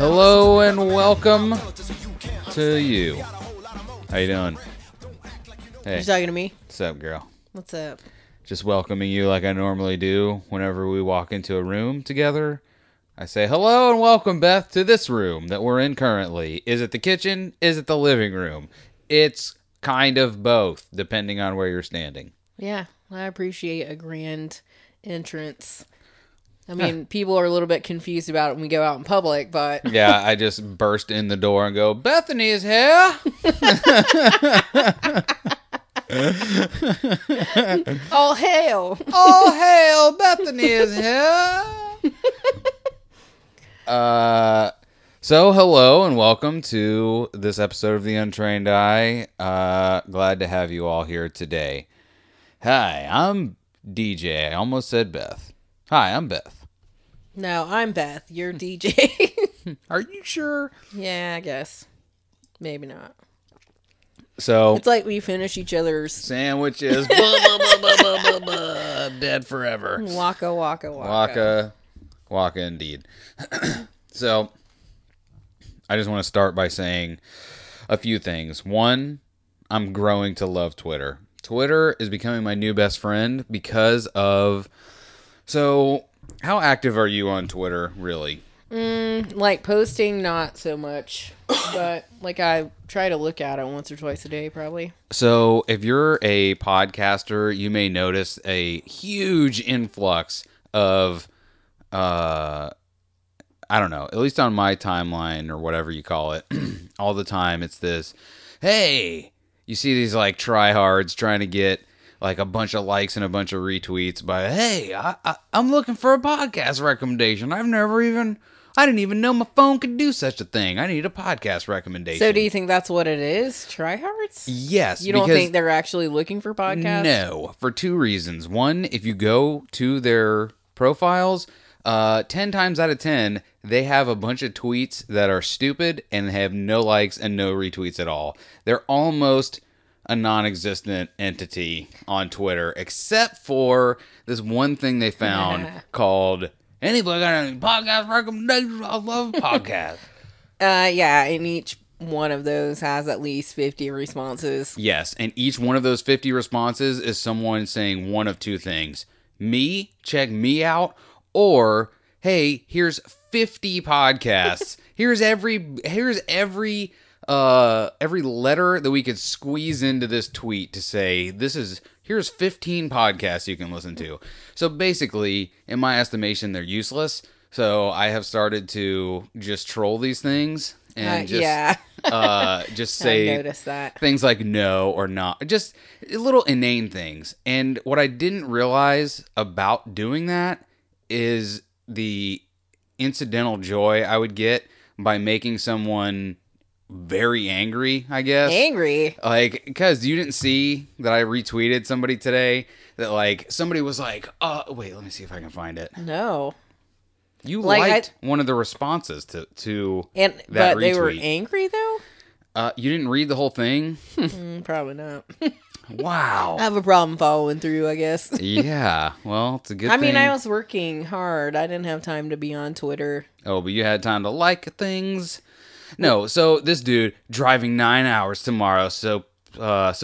Hello and welcome to you. How you doing? Hey. You talking to me? What's up, girl? What's up? Just welcoming you like I normally do whenever we walk into a room together. I say, hello and welcome, Beth, to this room that we're in currently. Is it the kitchen? Is it the living room? It's kind of both, depending on where you're standing. Yeah, I appreciate a grand entrance. I mean, people are a little bit confused about it when we go out in public, but... Yeah, I just burst in the door and go, Bethany is here! All hail! All hail! Bethany is here! So hello and welcome to this episode of The Untrained Eye. Glad to have you all here today. Hi, I'm DJ. I almost said Beth. Hi, I'm Beth. No, I'm Beth. You're DJ. Are you sure? Yeah, I guess. Maybe not. So it's like we finish each other's sandwiches. Dead forever. Waka waka waka. Waka waka indeed. So I just want to start by saying a few things. One, I'm growing to love Twitter. Twitter is becoming my new best friend because of... So, how active are you on Twitter, really? Like, posting, not so much. But, like, I try to look at it once or twice a day, probably. So, if you're a podcaster, you may notice a huge influx of, I don't know, at least on my timeline or whatever you call it, all the time, it's this, hey, you see these, like, tryhards trying to get... like a bunch of likes and a bunch of retweets by, hey, I'm looking for a podcast recommendation. I didn't even know my phone could do such a thing. I need a podcast recommendation. So do you think that's what it is? Tryhards? Yes. You don't think they're actually looking for podcasts? No, for two reasons. One, if you go to their profiles, 10 times out of 10, they have a bunch of tweets that are stupid and have no likes and no retweets at all. They're almost... a non-existent entity on Twitter, except for this one thing they found called anybody got any podcast recommendations? I love podcasts. Yeah, and each one of those has at least 50 responses. Yes, and each one of those 50 responses is someone saying one of two things: me, check me out, or hey, here's 50 podcasts. Here's every. Every letter that we could squeeze into this tweet to say, here's 15 podcasts you can listen to. So basically, in my estimation, they're useless. So I have started to just troll these things and just say that. Things like no or not, just little inane things. And what I didn't realize about doing that is the incidental joy I would get by making someone... very angry, I guess. Angry? Like, because you didn't see that I retweeted somebody today that, like, somebody was like, wait, let me see if I can find it. No. You liked one of the responses to that retweet. But they were angry, though? You didn't read the whole thing? Probably not. Wow. I have a problem following through, I guess. Yeah. Well, it's a good thing. I mean, I was working hard. I didn't have time to be on Twitter. Oh, but you had time to like things? No, so this dude, driving 9 hours tomorrow, so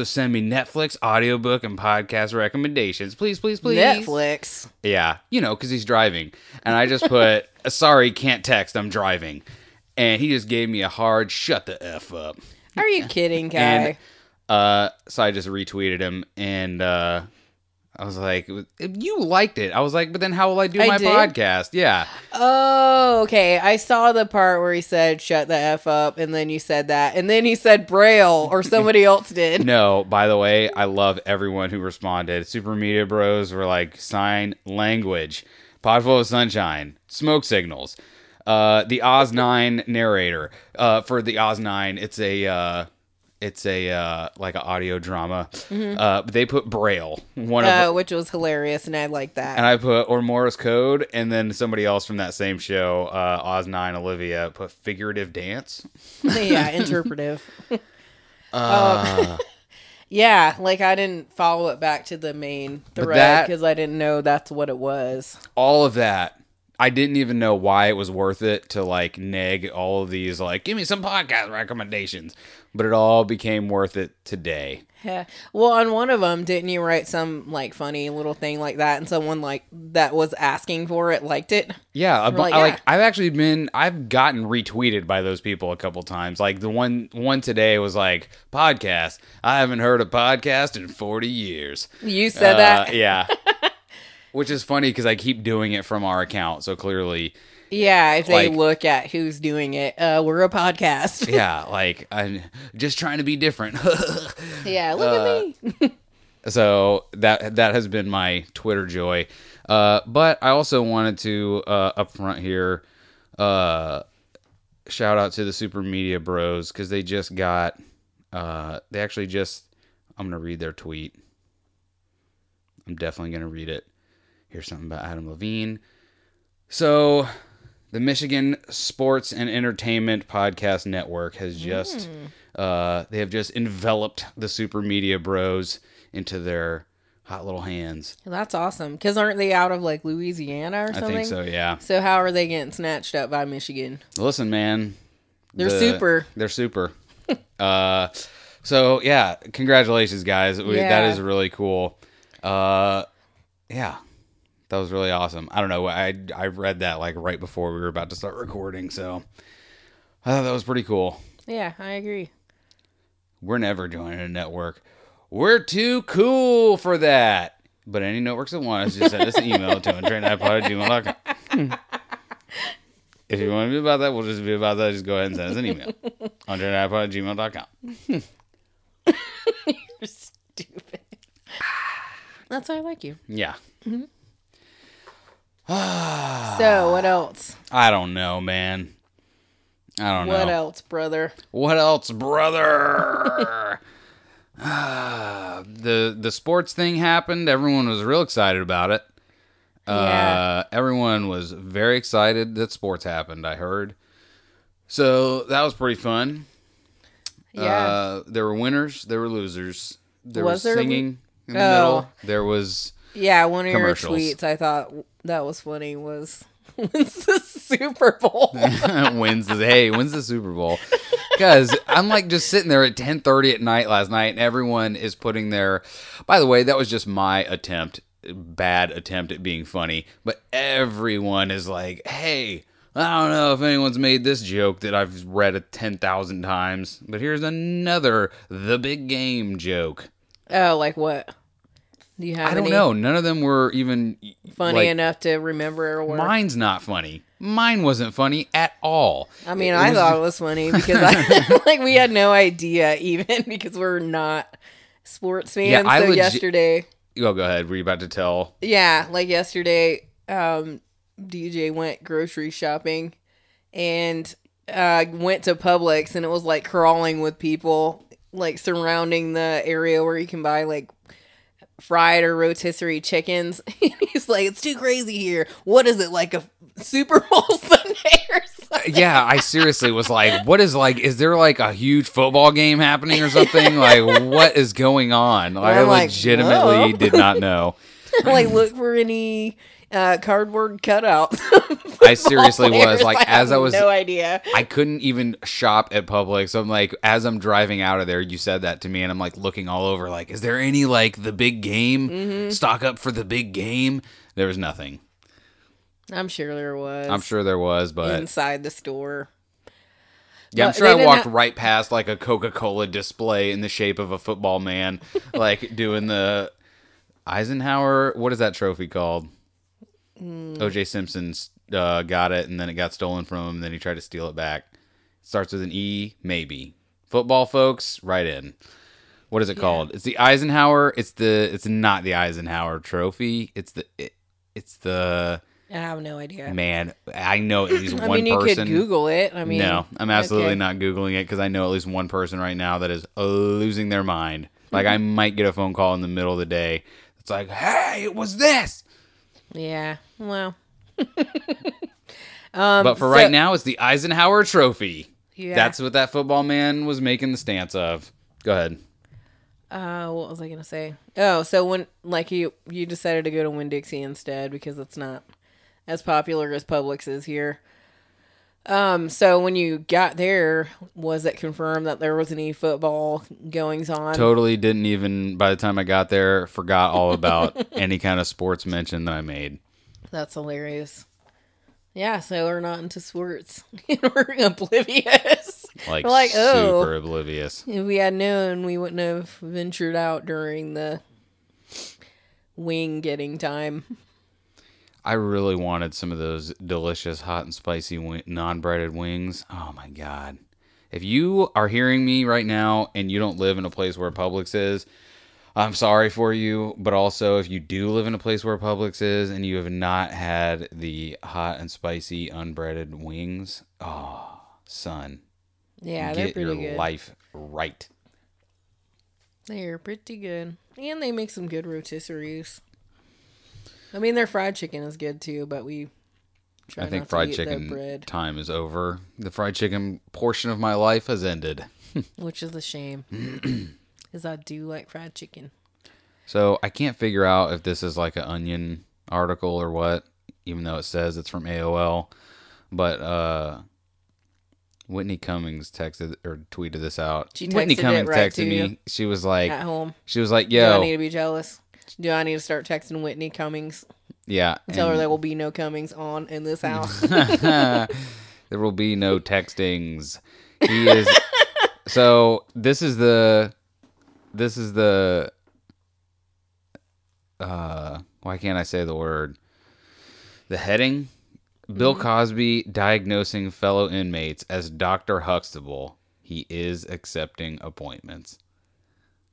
send me Netflix, audiobook, and podcast recommendations. Please, please, please. Netflix. Yeah, you know, because he's driving. And I just put, sorry, can't text, I'm driving. And he just gave me a hard, shut the F up. Are you kidding, guy? And, so I just retweeted him, and I was like, you liked it. I was like, but then how will I do my podcast? Yeah. Oh, okay. I saw the part where he said, shut the F up. And then you said that. And then he said Braille, or somebody else did. No, by the way, I love everyone who responded. Super Media Bros were like, sign language, Pod Full of Sunshine, smoke signals, the Oz9 narrator. For the Oz9, it's like an audio drama. Mm-hmm. But they put Braille. Which was hilarious, and I like that. And I put, or Morse Code, and then somebody else from that same show, Oz9 Olivia, put figurative dance. Yeah, interpretive. Yeah, like I didn't follow it back to the main thread because I didn't know that's what it was. All of that I didn't even know why it was worth it to like neg all of these, like, give me some podcast recommendations, but it all became worth it today. Yeah. Well, on one of them, didn't you write some like funny little thing like that? And someone like that was asking for it, liked it. Yeah. I've gotten retweeted by those people a couple times. Like the one today was like, podcast. I haven't heard a podcast in 40 years. You said that. Yeah. Which is funny because I keep doing it from our account, so clearly... Yeah, if they look at who's doing it, we're a podcast. Yeah, like, I'm just trying to be different. Yeah, look at me. So that has been my Twitter joy. But I also wanted to, up front here, shout out to the Super Media Bros, because they just got... I'm going to read their tweet. I'm definitely going to read it. Here's something about Adam Levine. So, the Michigan Sports and Entertainment Podcast Network has just, they have just enveloped the Super Media Bros into their hot little hands. That's awesome. Because aren't they out of like Louisiana or something? I think so, yeah. So, how are they getting snatched up by Michigan? Listen, man. They're super. So, yeah. Congratulations, guys. That is really cool. Yeah. That was really awesome. I don't know. I read that like right before we were about to start recording, so I thought that was pretty cool. Yeah, I agree. We're never joining a network. We're too cool for that. But any networks that want us, just send us an email to untrainedeyepod@gmail.com. If you want to be about that, we'll just be about that. Just go ahead and send us an email. untrainedeyepod@gmail.com. You're stupid. That's why I like you. Yeah. Mm-hmm. So, what else? I don't know, man. What else, brother? The sports thing happened. Everyone was real excited about it. Everyone was very excited that sports happened, I heard. So, that was pretty fun. Yeah. There were winners. There were losers. There was singing in the middle. There was... Yeah, one of your tweets I thought that was funny was, when's the Super Bowl? When's the Super Bowl? Because I'm like just sitting there at 10:30 at night last night, and everyone is putting their... By the way, that was just my bad attempt at being funny, but everyone is like, hey, I don't know if anyone's made this joke that I've read 10,000 times, but here's another The Big Game joke. Oh, like what? Do you have any? I don't know. None of them were even funny enough to remember. Or mine's not funny. Mine wasn't funny at all. I mean, I thought it was funny because we had no idea even because we're not sports fans. Yeah, yesterday. Oh, go ahead. Were you about to tell? Yeah, like yesterday, DJ went grocery shopping and went to Publix, and it was like crawling with people like surrounding the area where you can buy like fried or rotisserie chickens. He's like, it's too crazy here. What is it, like a Super Bowl Sunday or something? Yeah, I seriously was like, what is is there like a huge football game happening or something? Like, what is going on? Like, I legitimately did not know. Like, look for any cardboard cutouts. I seriously was like, as I was, no idea. I couldn't even shop at Publix. So I'm like, as I'm driving out of there, you said that to me, and I'm like looking all over, like, is there any like The Big Game? Mm-hmm. Stock up for The Big Game. There was nothing. I'm sure there was, but inside the store. Yeah, I'm sure I walked right past like a Coca-Cola display in the shape of a football man, like doing the Eisenhower. What is that trophy called? O.J. Simpson's got it, and then it got stolen from him, and then he tried to steal it back. Starts with an E, maybe. Football folks, right in. What is it called? It's the Eisenhower. It's not the Eisenhower trophy. It's the I have no idea. Man, I know at least one person. You could Google it. No, I'm absolutely not Googling it, because I know at least one person right now that is losing their mind. Like, I might get a phone call in the middle of the day. It's like, hey, it was this. Yeah, well. But for right now, it's the Eisenhower Trophy. Yeah. That's what that football man was making the stance of. Go ahead. What was I going to say? Oh, so when you decided to go to Winn-Dixie instead because it's not as popular as Publix is here. So when you got there, was it confirmed that there was any football goings on? Totally didn't even, by the time I got there, forgot all about any kind of sports mention that I made. That's hilarious. Yeah, so we're not into sports. We're oblivious. Like super oblivious. If we had known, we wouldn't have ventured out during the wing getting time. I really wanted some of those delicious hot and spicy non-breaded wings. Oh, my God. If you are hearing me right now and you don't live in a place where Publix is, I'm sorry for you. But also, if you do live in a place where Publix is and you have not had the hot and spicy unbreaded wings, oh, son. Yeah, they're pretty good. Get your life right. They're pretty good. And they make some good rotisseries. I mean, their fried chicken is good too, but we try not to eat the bread. I think fried chicken time is over. The fried chicken portion of my life has ended. Which is a shame, because I do like fried chicken. So I can't figure out if this is like an Onion article or what, even though it says it's from AOL. But Whitney Cummings texted or tweeted this out. Whitney Cummings texted me. She was like, at home. She was like, "Yo, do I need to be jealous? Do I need to start texting Whitney Cummings?" Yeah. Tell her there will be no Cummings on in this house. There will be no textings. He is. So this is the. Why can't I say the word? The heading: Bill Cosby diagnosing fellow inmates as Dr. Huxtable. He is accepting appointments.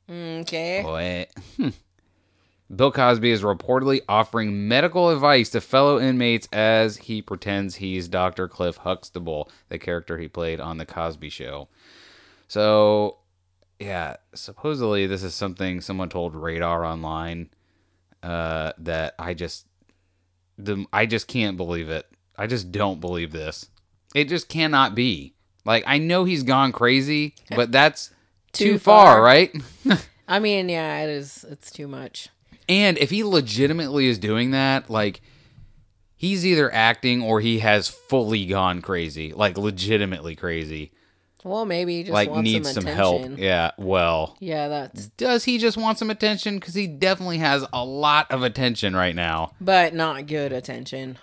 Okay. What? Bill Cosby is reportedly offering medical advice to fellow inmates as he pretends he's Dr. Cliff Huxtable, the character he played on The Cosby Show. So, yeah, supposedly this is something someone told Radar Online that I just can't believe it. I just don't believe this. It just cannot be. Like, I know he's gone crazy, but that's too far, right? I mean, yeah, it is. It's too much. And if he legitimately is doing that, like, he's either acting or he has fully gone crazy, like legitimately crazy. Well, maybe he just like wants needs some help. Yeah. Well. Yeah. Does he just want some attention? Because he definitely has a lot of attention right now, but not good attention.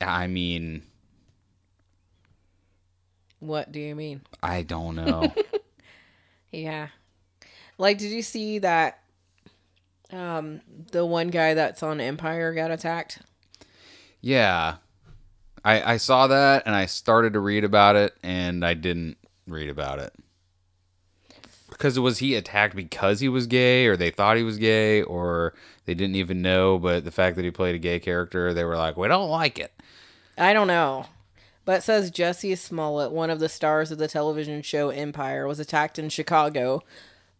I mean, what do you mean? I don't know. Yeah. Like, did you see that? The one guy that's on Empire got attacked. Yeah. I saw that and I started to read about it and I didn't read about it. Because was he attacked because he was gay, or they thought he was gay, or they didn't even know, but the fact that he played a gay character, they were like, we don't like it. I don't know. But it says Jussie Smollett, one of the stars of the television show Empire, was attacked in Chicago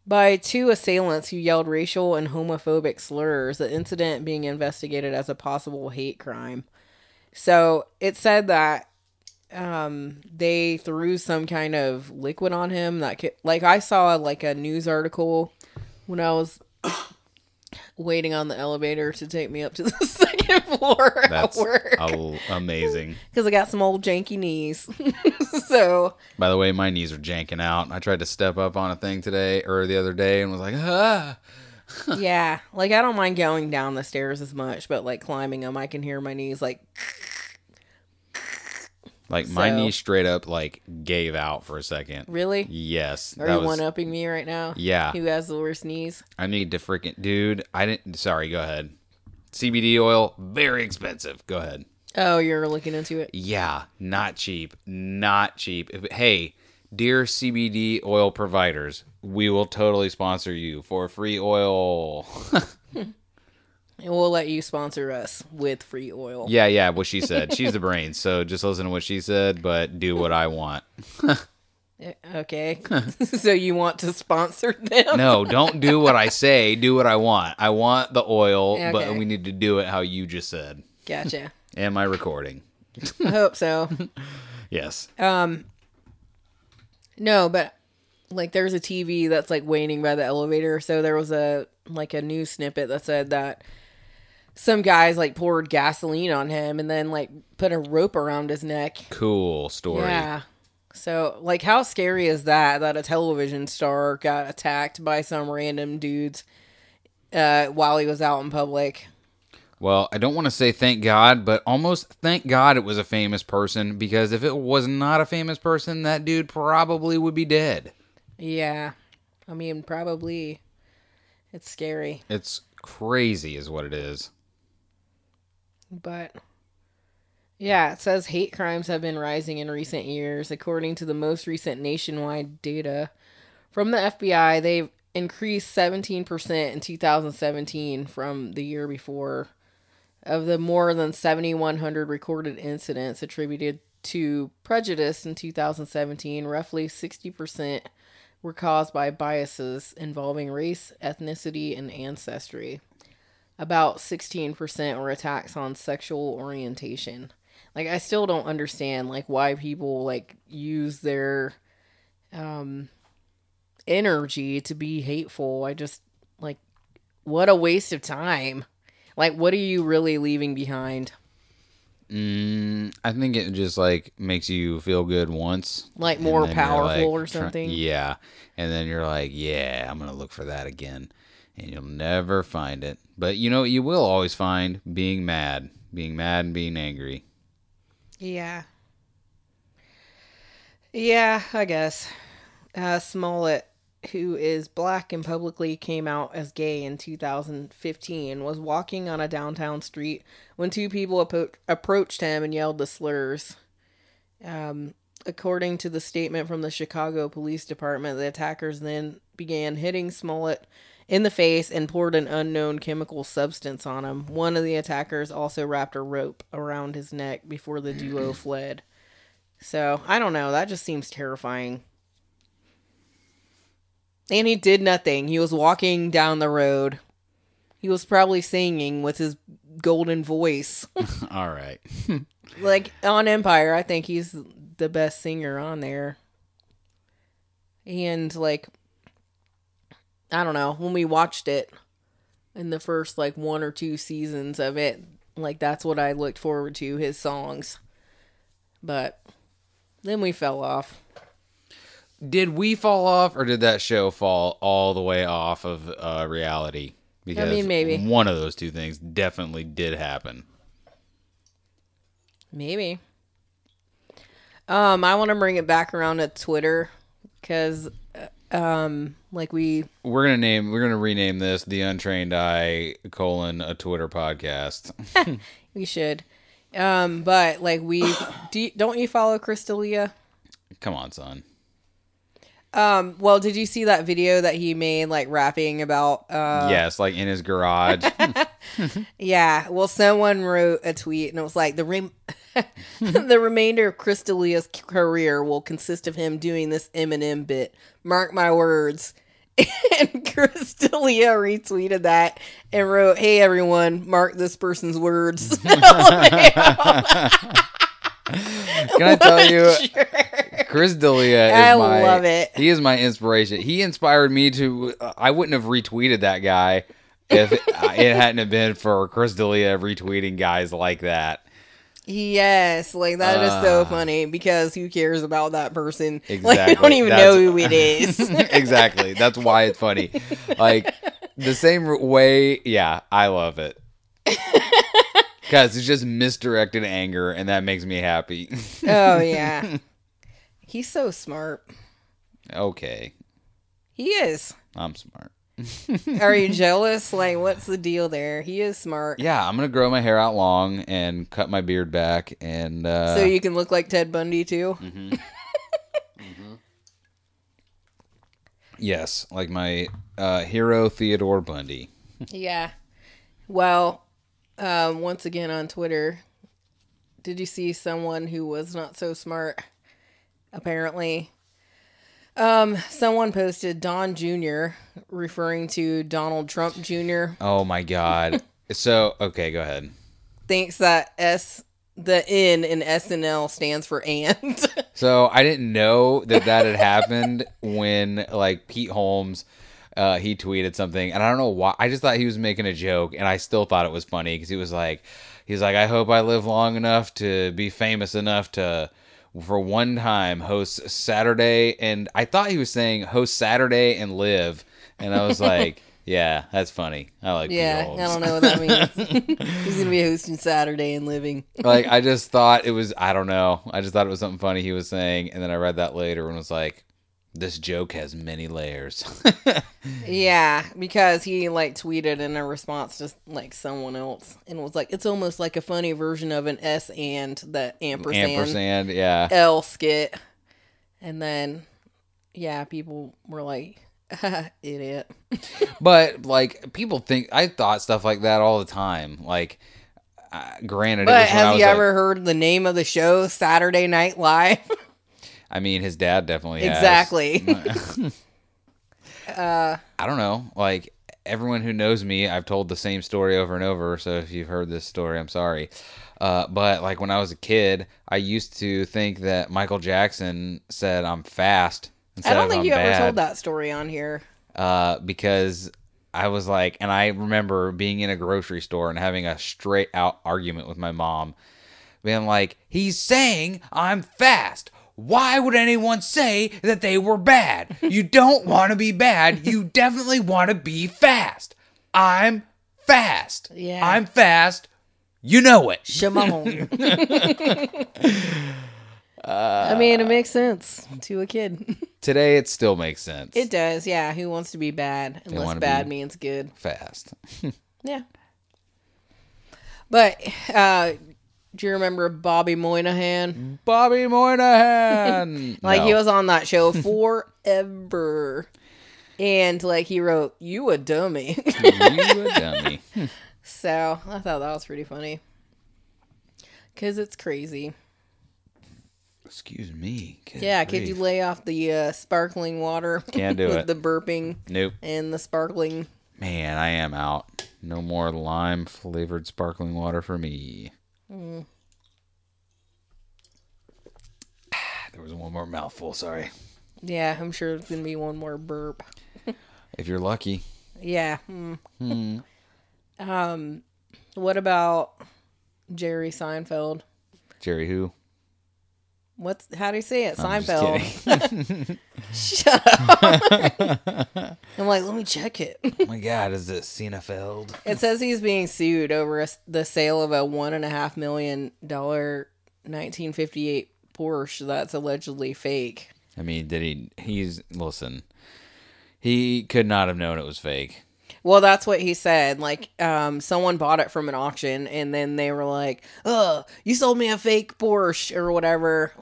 by two assailants who yelled racial and homophobic slurs, the incident being investigated as a possible hate crime. So it said that they threw some kind of liquid on him. That could, like, I saw like a news article when I was waiting on the elevator to take me up to the second floor. That's at work. Amazing. Because I got some old janky knees. So, by the way, my knees are janking out. I tried to step up on a thing today or the other day and was like, ah. Yeah, like I don't mind going down the stairs as much, but like climbing them, I can hear my knees like so, my knee straight up like gave out for a second. Really? Yes. Are you one-upping me right now? Yeah. Who has the worst knees? I need to freaking, dude. I didn't. Sorry. Go ahead. CBD oil, very expensive. Go ahead. Oh, you're looking into it? Yeah, not cheap. Not cheap. Hey, dear CBD oil providers, we will totally sponsor you for free oil. And we'll let you sponsor us with free oil. Yeah, what she said. She's the brain, so just listen to what she said, but do what I want. Okay. So you want to sponsor them? No, don't do what I say. Do what I want. I want the oil, okay. But we need to do it how you just said. Gotcha. Am I recording? I hope so. Yes. No, but like there's a TV that's like waiting by the elevator. So there was a news snippet that said that some guys like poured gasoline on him and then like put a rope around his neck. Cool story. Yeah. So like, how scary is that? That a television star got attacked by some random dudes while he was out in public. Well, I don't want to say thank God, but almost thank God it was a famous person, because if it was not a famous person, that dude probably would be dead. Yeah. I mean, probably. It's scary. It's crazy is what it is. But, yeah, it says hate crimes have been rising in recent years. According to the most recent nationwide data from the FBI, they've increased 17% in 2017 from the year before. Of the more than 7,100 recorded incidents attributed to prejudice in 2017, roughly 60% were caused by biases involving race, ethnicity, and ancestry. About 16% were attacks on sexual orientation. Like, I still don't understand, like, why people, like, use their energy to be hateful. I just, like, what a waste of time. Like, what are you really leaving behind? I think it just, like, makes you feel good once. Like, more powerful like, or something? Yeah. And then you're like, yeah, I'm going to look for that again. And you'll never find it. But, you know, you will always find being mad. Being mad and being angry. Yeah. Yeah, I guess. Smollett, who is black and publicly came out as gay in 2015, was walking on a downtown street when two people approached him and yelled the slurs. According to the statement from the Chicago Police Department, the attackers then began hitting Smollett in the face and poured an unknown chemical substance on him. One of the attackers also wrapped a rope around his neck before the duo fled. So, I don't know. That just seems terrifying. And he did nothing. He was walking down the road. He was probably singing with his golden voice. All right. Like, on Empire, I think he's the best singer on there. And, like, I don't know. When we watched it in the first, like, one or two seasons of it, like, that's what I looked forward to, his songs. But then we fell off. Did we fall off, or did that show fall all the way off of reality? Because I mean, maybe one of those two things definitely did happen. Maybe. I want to bring it back around to Twitter, because, like we're gonna rename this The Untrained Eye: a Twitter podcast. We should, but like don't you follow Chris D'Elia? Come on, son. Well, did you see that video that he made, like, rapping about... yes, like, in his garage. Yeah. Well, someone wrote a tweet, and it was like, the remainder of Chris D'Elia's career will consist of him doing this Eminem bit. Mark my words. And Chris D'Elia retweeted that and wrote, hey, everyone, mark this person's words. Can I tell you... Chris D'Elia love it. He is my inspiration. He inspired me to, I wouldn't have retweeted that guy if it hadn't have been for Chris D'Elia retweeting guys like that. Yes, like that is so funny, because who cares about that person? Exactly. Like, we don't even know who it is. Exactly. That's why it's funny. Like, the same way, yeah, I love it. Because it's just misdirected anger, and that makes me happy. Oh, yeah. He's so smart. Okay. He is. I'm smart. Are you jealous? Like, what's the deal there? He is smart. Yeah, I'm going to grow my hair out long and cut my beard back. And so you can look like Ted Bundy, too? Mm-hmm. Mm-hmm. Yes, like my hero, Theodore Bundy. Yeah. Well, once again on Twitter, did you see someone who was not so smart? Apparently, someone posted Don Jr. referring to Donald Trump Jr. Oh my God. So, okay, go ahead. Thinks that the N in SNL stands for and. So I didn't know that had happened when, like, Pete Holmes he tweeted something, and I don't know why. I just thought he was making a joke, and I still thought it was funny because he's like, I hope I live long enough to be famous enough to, for one time, host Saturday. And I thought he was saying host Saturday and live. And I was like, yeah, that's funny. I like Pete Holmes. I don't know what that means. He's going to be hosting Saturday and living. Like, I just thought it was, I don't know. I just thought it was something funny he was saying. And then I read that later and was like, this joke has many layers. Yeah, because he tweeted in a response to someone else and was like, it's almost like a funny version of an S and the ampersand L skit. And then people were like, idiot. But people think, I thought stuff like that all the time. Granted, but have you ever heard the name of the show, Saturday Night Live? I mean, his dad definitely has. Exactly. I don't know. Everyone who knows me, I've told the same story over and over. So if you've heard this story, I'm sorry. But when I was a kid, I used to think that Michael Jackson said I'm fast. I don't think you ever told that story on here. Because I was and I remember being in a grocery store and having a straight out argument with my mom. Being like, he's saying I'm fast. Why would anyone say that they were bad? You don't want to be bad. You definitely want to be fast. I'm fast. Yeah. I'm fast. You know it. Shimon. I mean, it makes sense to a kid. Today, it still makes sense. It does, yeah. Who wants to be bad? Unless bad means good. Fast. Yeah. But, do you remember Bobby Moynihan? Bobby Moynihan! He was on that show forever. And, he wrote, you a dummy. You a dummy. So, I thought that was pretty funny. Because it's crazy. Excuse me. Yeah, could you lay off the sparkling water? Can't do it. The burping. Nope. And the sparkling. Man, I am out. No more lime-flavored sparkling water for me. Mm. There was one more mouthful, sorry. Yeah, I'm sure it's going to be one more burp. If you're lucky. Yeah. Mm. Mm. What about Jerry Seinfeld? Jerry who? How do you say it? I'm Seinfeld. Shut up. I'm like, let me check it. Oh my God, is it Seinfeld? It says he's being sued over the sale of a $1.5 million 1958 Porsche that's allegedly fake. I mean, he could not have known it was fake. Well, that's what he said. Someone bought it from an auction, and then they were like, "Ugh, you sold me a fake Porsche," or whatever.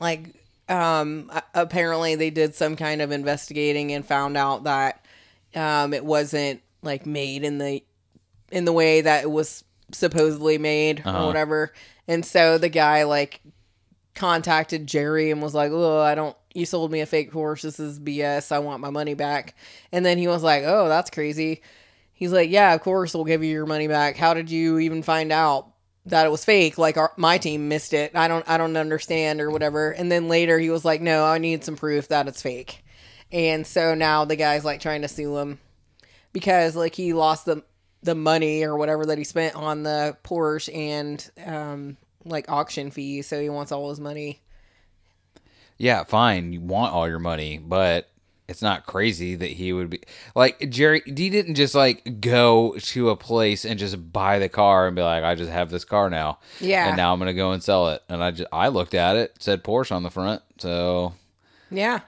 Apparently they did some kind of investigating and found out that it wasn't made in the way that it was supposedly made, or whatever. And so the guy contacted Jerry and was like, "Oh, you sold me a fake Porsche. This is BS. I want my money back." And then he was like, "Oh, that's crazy." He's like, yeah, of course we'll give you your money back. How did you even find out that it was fake? My team missed it. I don't understand, or whatever. And then later he was like, no, I need some proof that it's fake. And so now the guy's trying to sue him because he lost the money or whatever that he spent on the Porsche and auction fees. So he wants all his money. Yeah, fine. You want all your money, but it's not crazy that he would be Jerry. He didn't just go to a place and just buy the car and be like, I just have this car now. Yeah. And now I'm going to go and sell it. And I looked at it, said Porsche on the front. So yeah,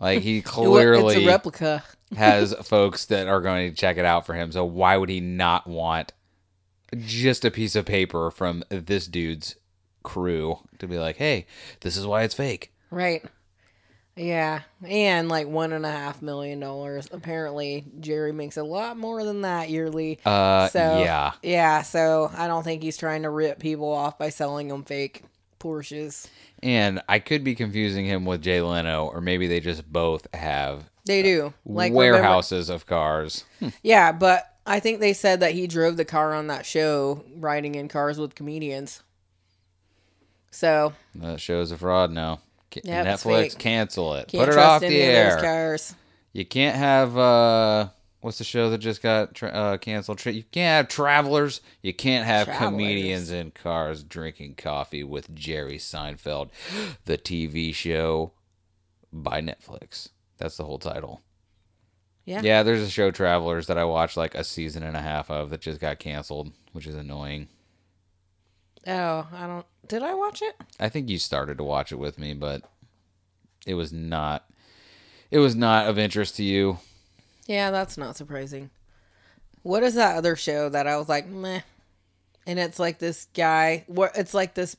he clearly it's a replica. Has folks that are going to check it out for him. So why would he not want just a piece of paper from this dude's crew to be like, hey, this is why it's fake. Right. Yeah, and $1.5 million. Apparently, Jerry makes a lot more than that yearly. So I don't think he's trying to rip people off by selling them fake Porsches. And I could be confusing him with Jay Leno, or maybe they just both have. They do warehouses of cars. Yeah, but I think they said that he drove the car on that show, riding in cars with comedians. So that show's a fraud now. Yep, Netflix, cancel it. Can't put it off the air. You can't have What's the show that just got canceled? You can't have Travelers. You can't have comedians in cars drinking coffee with Jerry Seinfeld, the TV show by Netflix. That's the whole title. Yeah. Yeah, there's a show, Travelers, that I watched like a season and a half of that just got canceled, which is annoying. Oh, I don't... Did I watch it? I think you started to watch it with me, but it was not... It was not of interest to you. Yeah, that's not surprising. What is that other show that I was like, meh? And it's like this guy, it's like this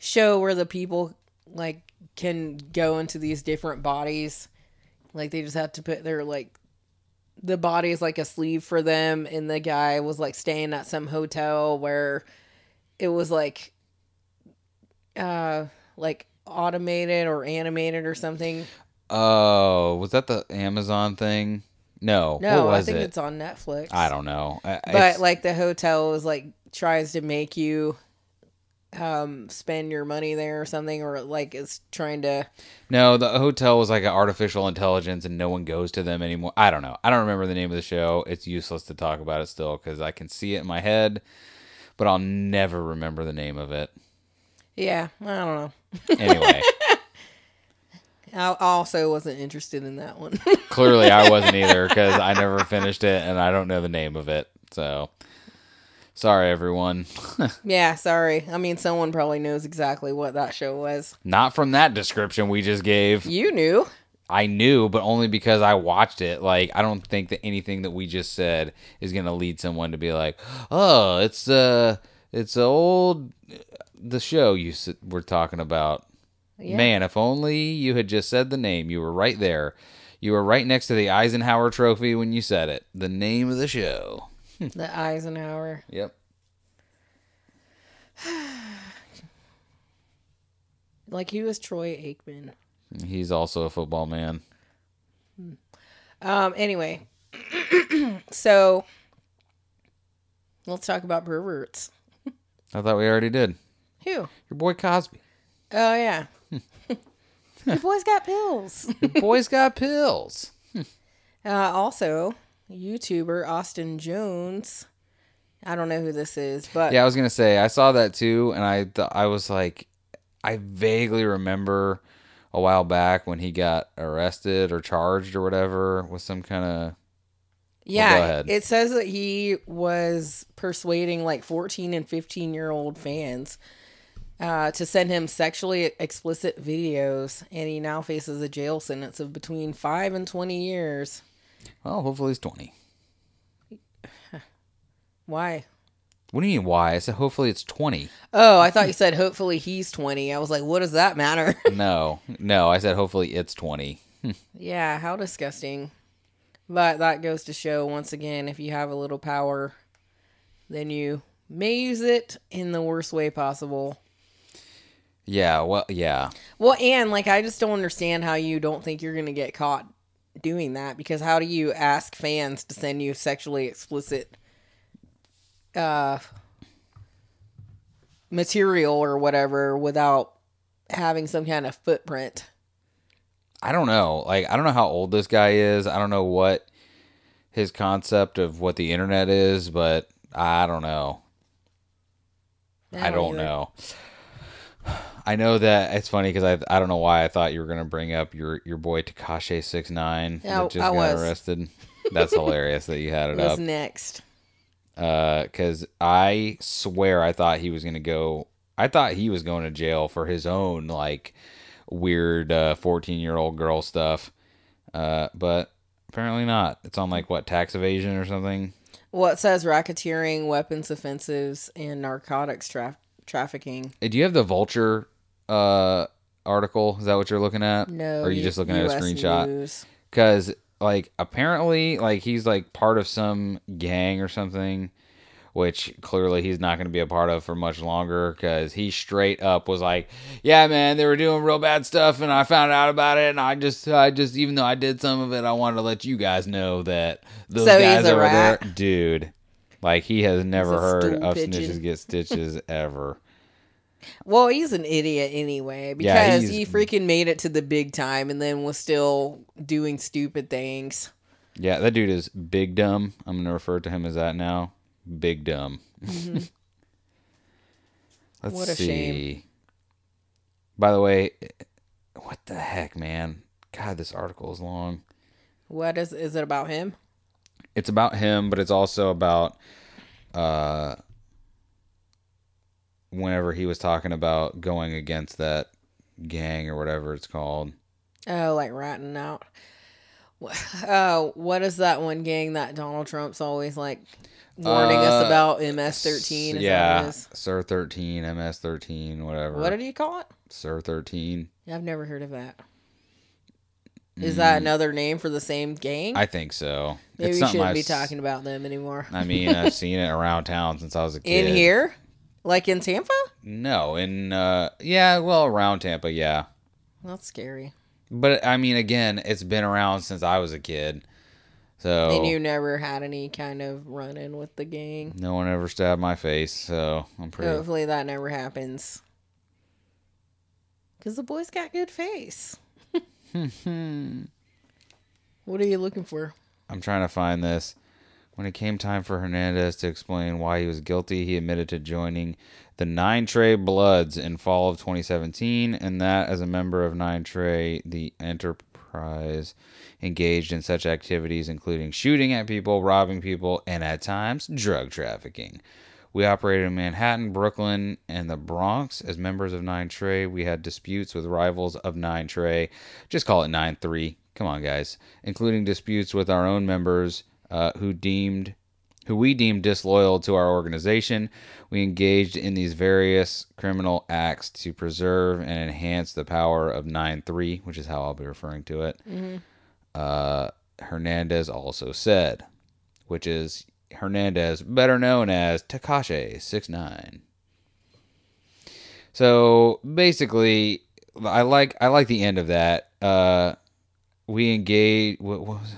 show where the people like can go into these different bodies. Like they just have to put their like, the body is like a sleeve for them. And the guy was like staying at some hotel where it was like automated or animated or something. Oh, was that the Amazon thing? No, what was I think it? It's on Netflix. I don't know. But like the hotel is like tries to make you spend your money there or something, or like it's trying to... No, the hotel was like an artificial intelligence and no one goes to them anymore. I don't know. I don't remember the name of the show. It's useless to talk about it still because I can see it in my head, but I'll never remember the name of it. Yeah, I don't know. Anyway. I also wasn't interested in that one. Clearly, I wasn't either because I never finished it and I don't know the name of it. So, sorry, everyone. Yeah, sorry. I mean, someone probably knows exactly what that show was. Not from that description we just gave. You knew. I knew, but only because I watched it. Like, I don't think that anything that we just said is going to lead someone to be like, oh, it's the show you were talking about. Yeah. Man, if only you had just said the name. You were right there. You were right next to the Eisenhower Trophy when you said it. The name of the show. The Eisenhower. Yep. Like he was Troy Aikman. He's also a football man. Anyway. So, let's talk about perverts. I thought we already did. Who? Your boy Cosby. Oh, yeah. Your boy's got pills. Your boy's got pills. Also, YouTuber Austin Jones. I don't know who this is, but... Yeah, I was going to say, I saw that too, and I was like, I vaguely remember a while back when he got arrested or charged or whatever with some kind of... Yeah, well, go ahead. It says that he was persuading like 14 and 15-year-old fans... to send him sexually explicit videos, and he now faces a jail sentence of between 5 and 20 years. Well, hopefully he's 20. Why? What do you mean, why? I said hopefully it's 20. Oh, I thought you said hopefully he's 20. I was like, what does that matter? No, I said hopefully it's 20. Yeah, how disgusting. But that goes to show, once again, if you have a little power, then you may use it in the worst way possible. Yeah, well, yeah. Well, and, like, I just don't understand how you don't think you're going to get caught doing that, because how do you ask fans to send you sexually explicit material or whatever without having some kind of footprint? I don't know. Like, I don't know how old this guy is. I don't know what his concept of what the internet is, but I don't know. I don't know. I know that it's funny because I don't know why I thought you were going to bring up your boy Tekashi 6ix9ine that just got arrested. That's hilarious that you had it up. What's next? Because I swear I thought he was going to go. I thought he was going to jail for his own like weird 14-year-old girl stuff, but apparently not. It's on like what, tax evasion or something. Well, it says racketeering, weapons offenses, and narcotics trafficking. Do you have the Vulture article? Is that what you're looking at? No. Or are you just looking at a screenshot? Because like apparently like he's like part of some gang or something, which clearly he's not going to be a part of for much longer, because he straight up was like, yeah, man, they were doing real bad stuff and I found out about it, and I just even though I did some of it, I wanted to let you guys know that those guys over there. Dude. Like, he has never heard of snitches get stitches ever. Well, he's an idiot anyway, because he freaking made it to the big time and then was still doing stupid things. Yeah, that dude is big dumb. I'm going to refer to him as that now. Big dumb. Mm-hmm. Let's what a see. Shame. By the way, what the heck, man? God, this article is long. What is it about him? It's about him, but it's also about whenever he was talking about going against that gang or whatever it's called. Oh, like ratting out. What is that one gang that Donald Trump's always like warning us about? MS-13. Yeah, Sir 13, MS-13, whatever. What did he call it? Sir 13. I've never heard of that. Is that another name for the same gang? I think so. Maybe we shouldn't be talking about them anymore. I mean, I've seen it around town since I was a kid. In here, like in Tampa? No, in yeah, well, around Tampa, yeah. That's scary. But, I mean, again, it's been around since I was a kid. So. And you never had any kind of run-in with the gang? No one ever stabbed my face, so I'm pretty... Hopefully that never happens. Because the boy's got good face. What are you looking for? I'm trying to find this. When it came time for Hernandez to explain why he was guilty, he admitted to joining the Nine Trey Bloods in fall of 2017, and that as a member of Nine Trey, the enterprise engaged in such activities, including shooting at people, robbing people, and at times, drug trafficking. We operated in Manhattan, Brooklyn, and the Bronx. As members of Nine Trey, we had disputes with rivals of Nine Trey. Just call it 9-3. Come on, guys. Including disputes with our own members, who we deemed disloyal to our organization. We engaged in these various criminal acts to preserve and enhance the power of 9-3, which is how I'll be referring to it. Mm-hmm. Hernandez also said, which is Hernandez, better known as Tekashi 6ix9ine. So basically, I like the end of that. We engaged. What was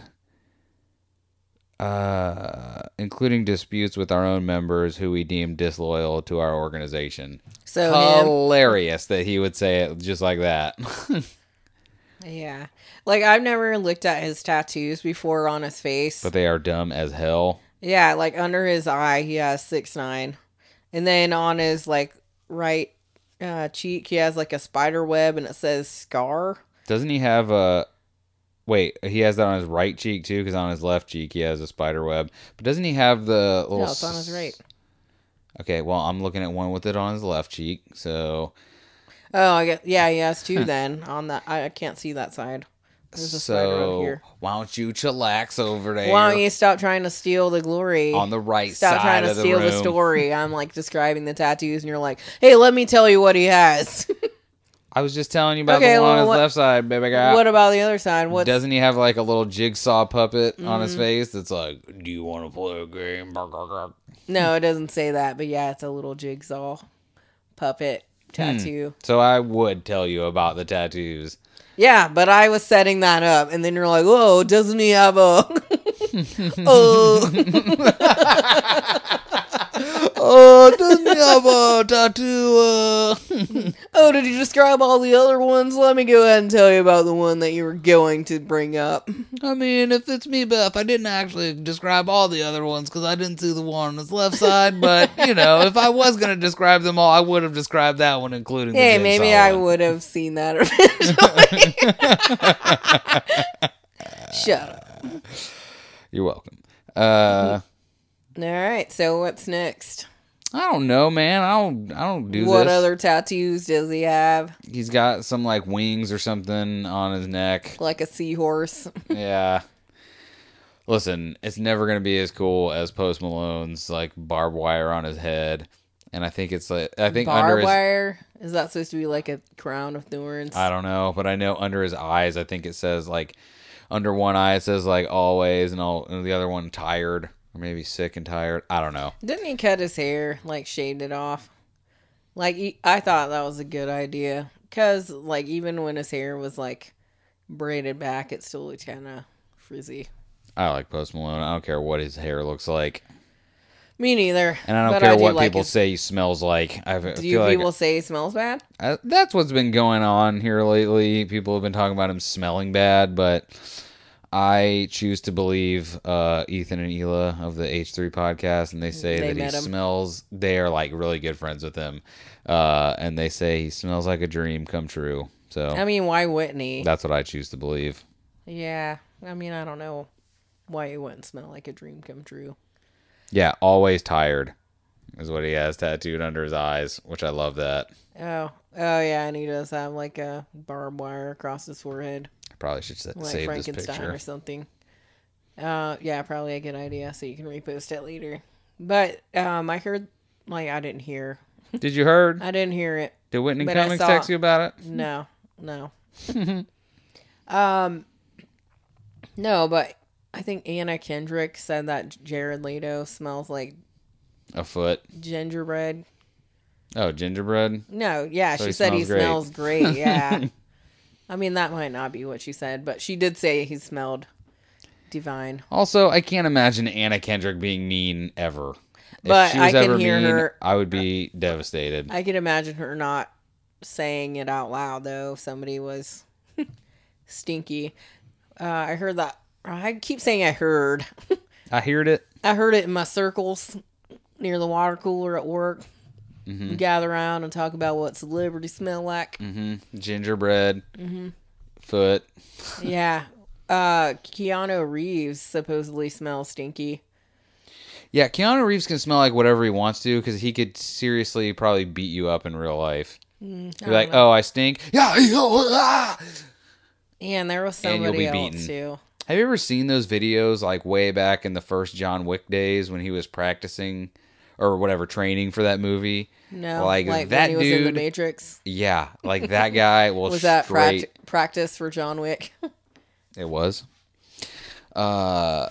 it? Including disputes with our own members who we deemed disloyal to our organization. So hilarious that he would say it just like that. Yeah. Like, I've never looked at his tattoos before on his face. But they are dumb as hell. Yeah, like under his eye, he has 6ix9ine. And then on his, like, right cheek, he has, like, a spider web and it says scar. Doesn't he have a... Wait, he has that on his right cheek, too, because on his left cheek, he has a spider web. But doesn't he have the little... No, it's on his right. Okay, well, I'm looking at one with it on his left cheek, so... Oh, I guess, yeah, he has two, then. On that, I can't see that side. There's a spider over here. Why don't you chillax over there? Why don't you stop trying to steal the glory? On the right side of the room. Stop trying to steal the story. I'm, like, describing the tattoos, and you're like, hey, let me tell you what he has. I was just telling you about the one on his left side, baby guy. What about the other side? Doesn't he have like a little jigsaw puppet on his face that's like, do you want to play a game? No, it doesn't say that, but yeah, it's a little jigsaw puppet tattoo. So I would tell you about the tattoos. Yeah, but I was setting that up, and then you're like, whoa, doesn't he have a... Oh, doesn't he have a tattoo? Oh, did you describe all the other ones? Let me go ahead and tell you about the one that you were going to bring up. I mean, if it's me, Beth, I didn't actually describe all the other ones because I didn't see the one on his left side. But, you know, if I was going to describe them all, I would have described that one, including the maybe I would have seen that eventually. Shut up. You're welcome. All right, so what's next? I don't know, man. I don't do what this. What other tattoos does he have? He's got some, like, wings or something on his neck. Like a seahorse. Yeah. Listen, it's never going to be as cool as Post Malone's, like, barbed wire on his head. And I think it's, like... I think barbed wire? Is that supposed to be, like, a crown of thorns? I don't know, but I know under his eyes, I think it says, like... Under one eye, it says, like, always, and the other one, tired. Or maybe sick and tired. I don't know. Didn't he cut his hair? Like, shaved it off? Like, I thought that was a good idea. Because, like, even when his hair was, like, braided back, it still looked kind of frizzy. I like Post Malone. I don't care what his hair looks like. Me neither. And I don't care what people say he smells like. Do people say he smells bad? That's what's been going on here lately. People have been talking about him smelling bad, but... I choose to believe Ethan and Ela of the H3 podcast, and they say that he smells. They are like really good friends with him, and they say he smells like a dream come true. So I mean, why wouldn't he? That's what I choose to believe. Yeah, I mean, I don't know why he wouldn't smell like a dream come true. Yeah, always tired is what he has tattooed under his eyes, which I love that. Oh yeah, and he does have like a barbed wire across his forehead. Probably should save this picture or something. Yeah, probably a good idea. So you can repost it later. But I heard, like, I didn't hear. Did you heard? I didn't hear it. Did Whitney Cummings text you about it? No. No, but I think Anna Kendrick said that Jared Leto smells like a foot gingerbread. Oh, gingerbread? No, yeah, so she said he smells great. Yeah. I mean, that might not be what she said, but she did say he smelled divine. Also, I can't imagine Anna Kendrick being mean ever. But if she was ever mean, I would be devastated. I can imagine her not saying it out loud, though, if somebody was stinky. I heard that. I keep saying I heard. I heard it. I heard it in my circles near the water cooler at work. Mm-hmm. We gather around and talk about what celebrities smell like. Mm-hmm. Gingerbread. Mm-hmm. Foot. Yeah. Keanu Reeves supposedly smells stinky. Yeah, Keanu Reeves can smell like whatever he wants to because he could seriously probably beat you up in real life. You're like, know. Oh, I stink. Yeah. And there was somebody else too. Have you ever seen those videos like way back in the first John Wick days when he was practicing or whatever, training for that movie? No, like that when he was dude in the Matrix. Yeah, like that guy will was that practice for John Wick? It was. That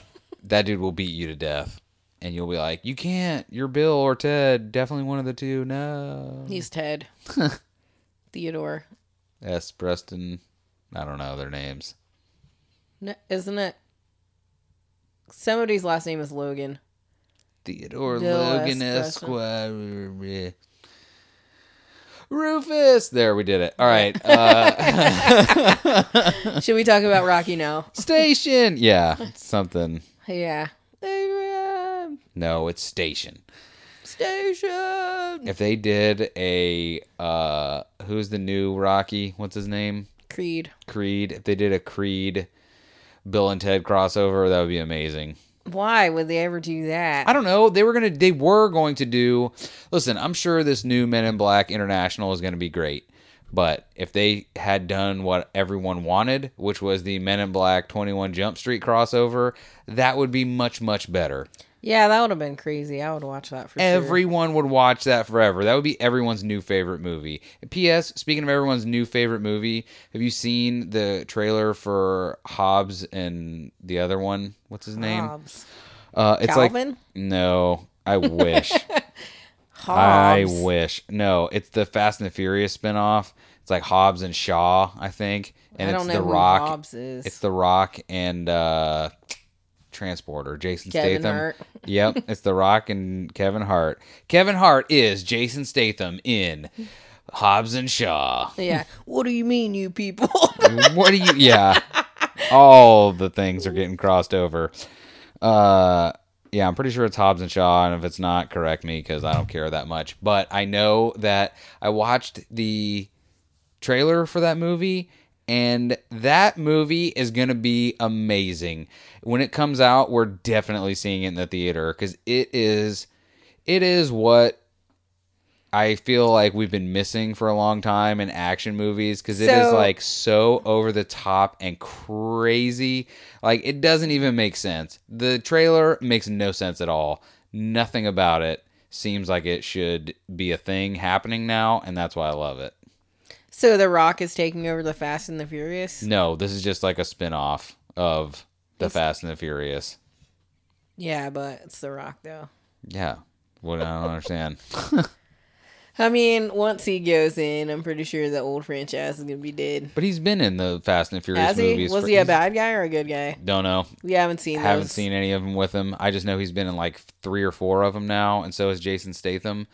dude will beat you to death, and you'll be like, "You can't. You're Bill or Ted. Definitely one of the two." No, he's Ted. Theodore. S. Preston. I don't know their names. No, isn't it? Somebody's last name is Logan. Theodore Dill Logan Esquire. Rufus. There, we did it. All right. Should we talk about Rocky now? Station. Yeah, something. Yeah. Adrian. No, it's Station. Station. If they did a, who's the new Rocky? What's his name? Creed. If they did a Creed Bill and Ted crossover, that would be amazing. Why would they ever do that? I don't know. They were going to do... Listen, I'm sure this new Men in Black International is going to be great. But if they had done what everyone wanted, which was the Men in Black 21 Jump Street crossover, that would be much, much better. Yeah, that would have been crazy. I would watch that for sure. Everyone would watch that forever. That would be everyone's new favorite movie. And P.S., speaking of everyone's new favorite movie, have you seen the trailer for Hobbs and the other one? What's his name? Hobbs. It's Calvin? Like, no, I wish. Hobbs. I wish. No, it's the Fast and the Furious spinoff. It's like Hobbs and Shaw, I think. And I don't know who Hobbs is. It's The Rock and... Transporter Jason Kevin Statham. Hart. Yep, it's The Rock and Kevin Hart. Kevin Hart is Jason Statham in Hobbs and Shaw. Yeah. What do you mean, you people? What do you? Yeah. All the things are getting crossed over. Yeah, I'm pretty sure it's Hobbs and Shaw, and if it's not, correct me because I don't care that much. But I know that I watched the trailer for that movie. And that movie is going to be amazing. When it comes out, we're definitely seeing it in the theater because it is what I feel like we've been missing for a long time in action movies because it is like so over the top and crazy. Like it doesn't even make sense. The trailer makes no sense at all. Nothing about it seems like it should be a thing happening now, and that's why I love it. So The Rock is taking over the Fast and the Furious? No, this is just like a spin-off of the Fast and the Furious. Yeah, but it's The Rock, though. Yeah. What I don't understand. I mean, once he goes in, I'm pretty sure the old franchise is going to be dead. But he's been in the Fast and Furious movies. Was he a bad guy or a good guy? Don't know. We haven't seen those. Haven't seen any of them with him. I just know he's been in like 3 or 4 of them now, and so is Jason Statham.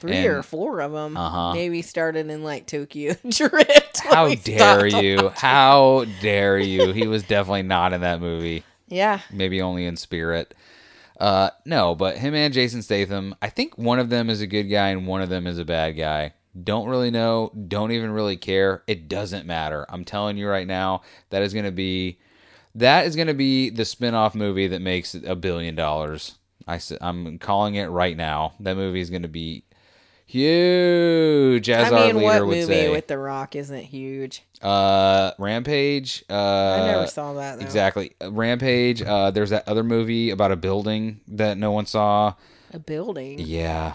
3 or 4 of them. Uh-huh. Maybe started in like Tokyo Drift. How dare you? How dare you? He was definitely not in that movie. Yeah. Maybe only in spirit. No, but him and Jason Statham, I think one of them is a good guy and one of them is a bad guy. Don't really know. Don't even really care. It doesn't matter. I'm telling you right now, that is going to be the spinoff movie that makes $1 billion. I'm calling it right now. That movie is going to be huge, as our leader would say. I mean, what movie with The Rock isn't huge? Rampage. I never saw that, though. Exactly. Rampage. There's that other movie about a building that no one saw. A building? Yeah.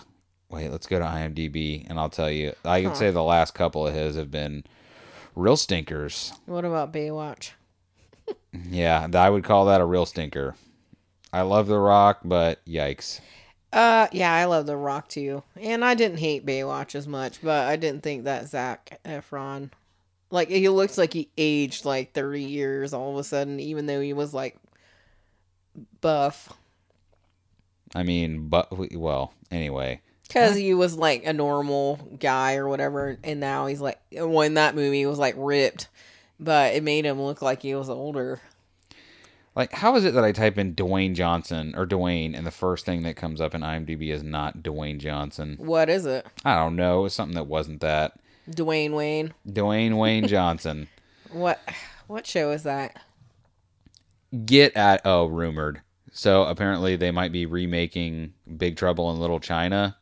Wait, let's go to IMDb, and I'll tell you. I can say the last couple of his have been real stinkers. What about Baywatch? Yeah, I would call that a real stinker. I love The Rock, but yikes. Yeah, I love The Rock too. And I didn't hate Baywatch as much, but I didn't think that Zac Efron, like, he looks like he aged like 30 years all of a sudden, even though he was like buff. I mean, but well, anyway. Because he was like a normal guy or whatever, and now he's like, well, in that movie he was like ripped, but it made him look like he was older. Like, how is it that I type in Dwayne Johnson or Dwayne, and the first thing that comes up in IMDb is not Dwayne Johnson? What is it? I don't know. It's something that wasn't that. Dwayne Wayne. Dwayne Wayne Johnson. What show is that? Rumored. So apparently they might be remaking Big Trouble in Little China.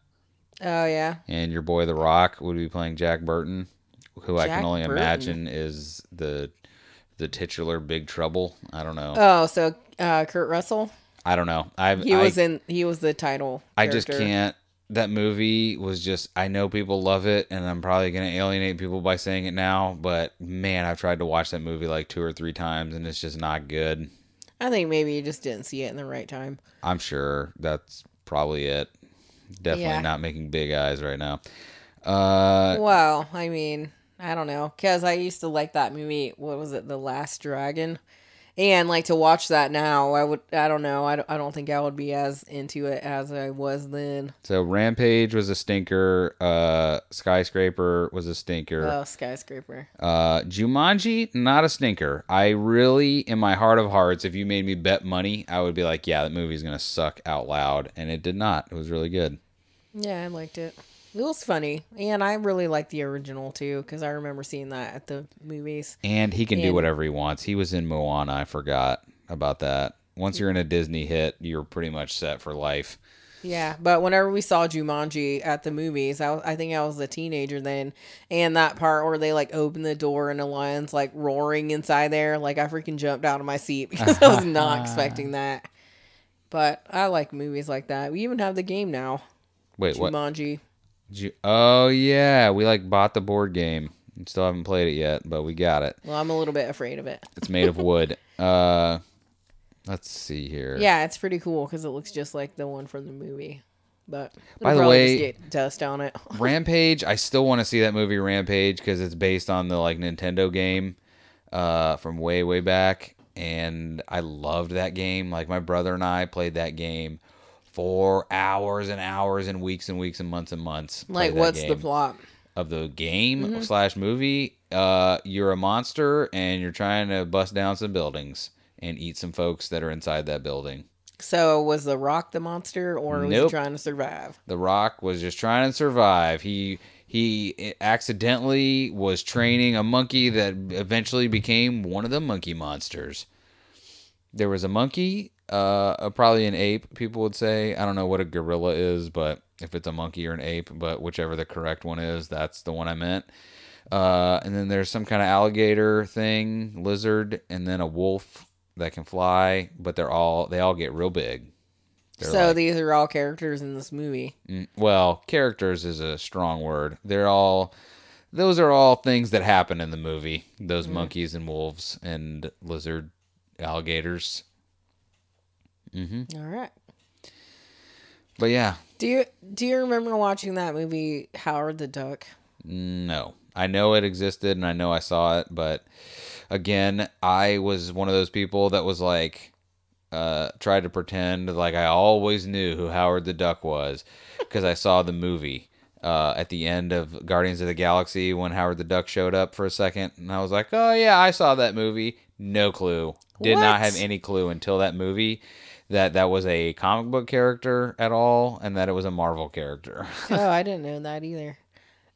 Oh yeah. And your boy The Rock would be playing Jack Burton, who Jack I can only Burton. Imagine is the titular Big Trouble. I don't know. Oh, so Kurt Russell? I don't know. He was the title character. I just can't. That movie was just, I know people love it, and I'm probably going to alienate people by saying it now, but man, I've tried to watch that movie like 2 or 3 times, and it's just not good. I think maybe you just didn't see it in the right time. I'm sure that's probably it. Definitely not making big eyes right now. Well, I mean, I don't know, because I used to like that movie, what was it, The Last Dragon? And like to watch that now, I don't think I would be as into it as I was then. So Rampage was a stinker, Skyscraper was a stinker. Oh, Skyscraper. Jumanji, not a stinker. I really, in my heart of hearts, if you made me bet money, I would be like, yeah, that movie's going to suck out loud. And it did not. It was really good. Yeah, I liked it. It was funny, and I really liked the original, too, because I remember seeing that at the movies. And he can do whatever he wants. He was in Moana. I forgot about that. Once you're in a Disney hit, you're pretty much set for life. Yeah, but whenever we saw Jumanji at the movies, I think I was a teenager then, and that part where they, like, open the door and the lion's, like, roaring inside there, like, I freaking jumped out of my seat because I was not expecting that. But I like movies like that. We even have the game now. Wait, what? Jumanji. Oh, yeah. We, like, bought the board game. Still haven't played it yet, but we got it. Well, I'm a little bit afraid of it. It's made of wood. Let's see here. Yeah, it's pretty cool because it looks just like the one from the movie. But by the way, just get dust on it. Rampage, I still want to see that movie Rampage because it's based on the, like, Nintendo game from way, way back. And I loved that game. Like, my brother and I played that game for hours and hours and weeks and weeks and months and months. Like, what's the plot of the game / movie? You're a monster and you're trying to bust down some buildings and eat some folks that are inside that building. So was The Rock the monster, or was he trying to survive? The Rock was just trying to survive. He accidentally was training a monkey that eventually became one of the monkey monsters. There was a monkey, probably an ape, people would say. I don't know what a gorilla is, but if it's a monkey or an ape, but whichever the correct one is, that's the one I meant. And then there's some kind of alligator thing, lizard, and then a wolf that can fly, but they all get real big. So like, these are all characters in this movie. Well, characters is a strong word. Those are all things that happen in the movie. Those monkeys and wolves and lizard alligators. All right, but yeah, Do you remember watching that movie, Howard the Duck? No. I know it existed and I know I saw it, but again, I was one of those people that was like, tried to pretend like I always knew who Howard the Duck was because I saw the movie at the end of Guardians of the Galaxy when Howard the Duck showed up for a second. And I was like, oh yeah, I saw that movie. No clue. Did not have any clue until that movie that was a comic book character at all and that it was a Marvel character. Oh, I didn't know that either.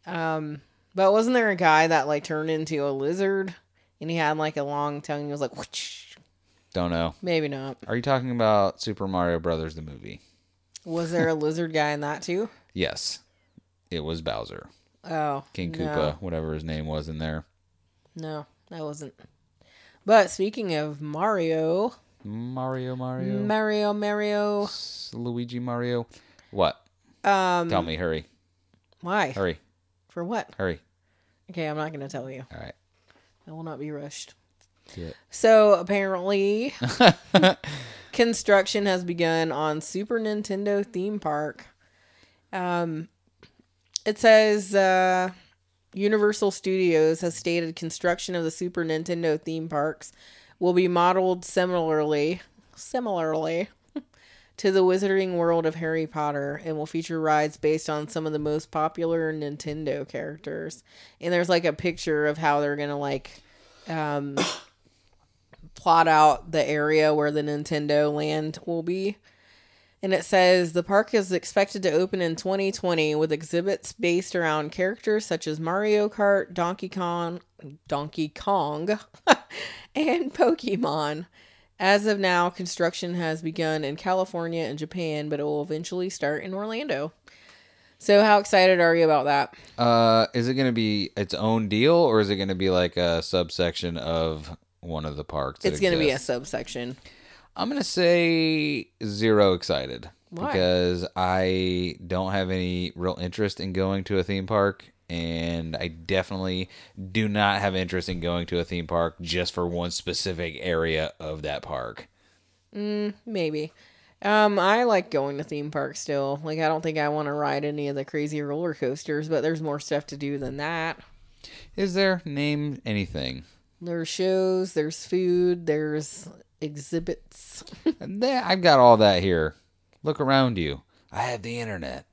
But wasn't there a guy that like turned into a lizard and he had like a long tongue and he was like, whoosh? Don't know. Maybe not. Are you talking about Super Mario Brothers, the movie? Was there a lizard guy in that too? Yes. It was Bowser. Oh. King Koopa, whatever his name was in there. No, that wasn't. But speaking of Mario. Luigi Mario. What? Tell me, hurry. Why? Hurry. For what? Hurry. Okay, I'm not going to tell you. All right. I will not be rushed. Do it. So, apparently, construction has begun on Super Nintendo theme park. It says Universal Studios has stated construction of the Super Nintendo theme parks will be modeled similarly to the Wizarding World of Harry Potter and will feature rides based on some of the most popular Nintendo characters. And there's like a picture of how they're going to like plot out the area where the Nintendo Land will be. And it says the park is expected to open in 2020 with exhibits based around characters such as Mario Kart, Donkey Kong, and Pokemon. As of now, construction has begun in California and Japan, but it will eventually start in Orlando. So how excited are you about that? Is it going to be its own deal, or is it going to be like a subsection of one of the parks? It's going to be a subsection. I'm going to say zero excited. Why? Because I don't have any real interest in going to a theme park. And I definitely do not have interest in going to a theme park just for one specific area of that park. Maybe. I like going to theme parks still. Like, I don't think I want to ride any of the crazy roller coasters, but there's more stuff to do than that. Is there? Name anything. There's shows, there's food, there's exhibits. I've got all that here. Look around you. I have the internet.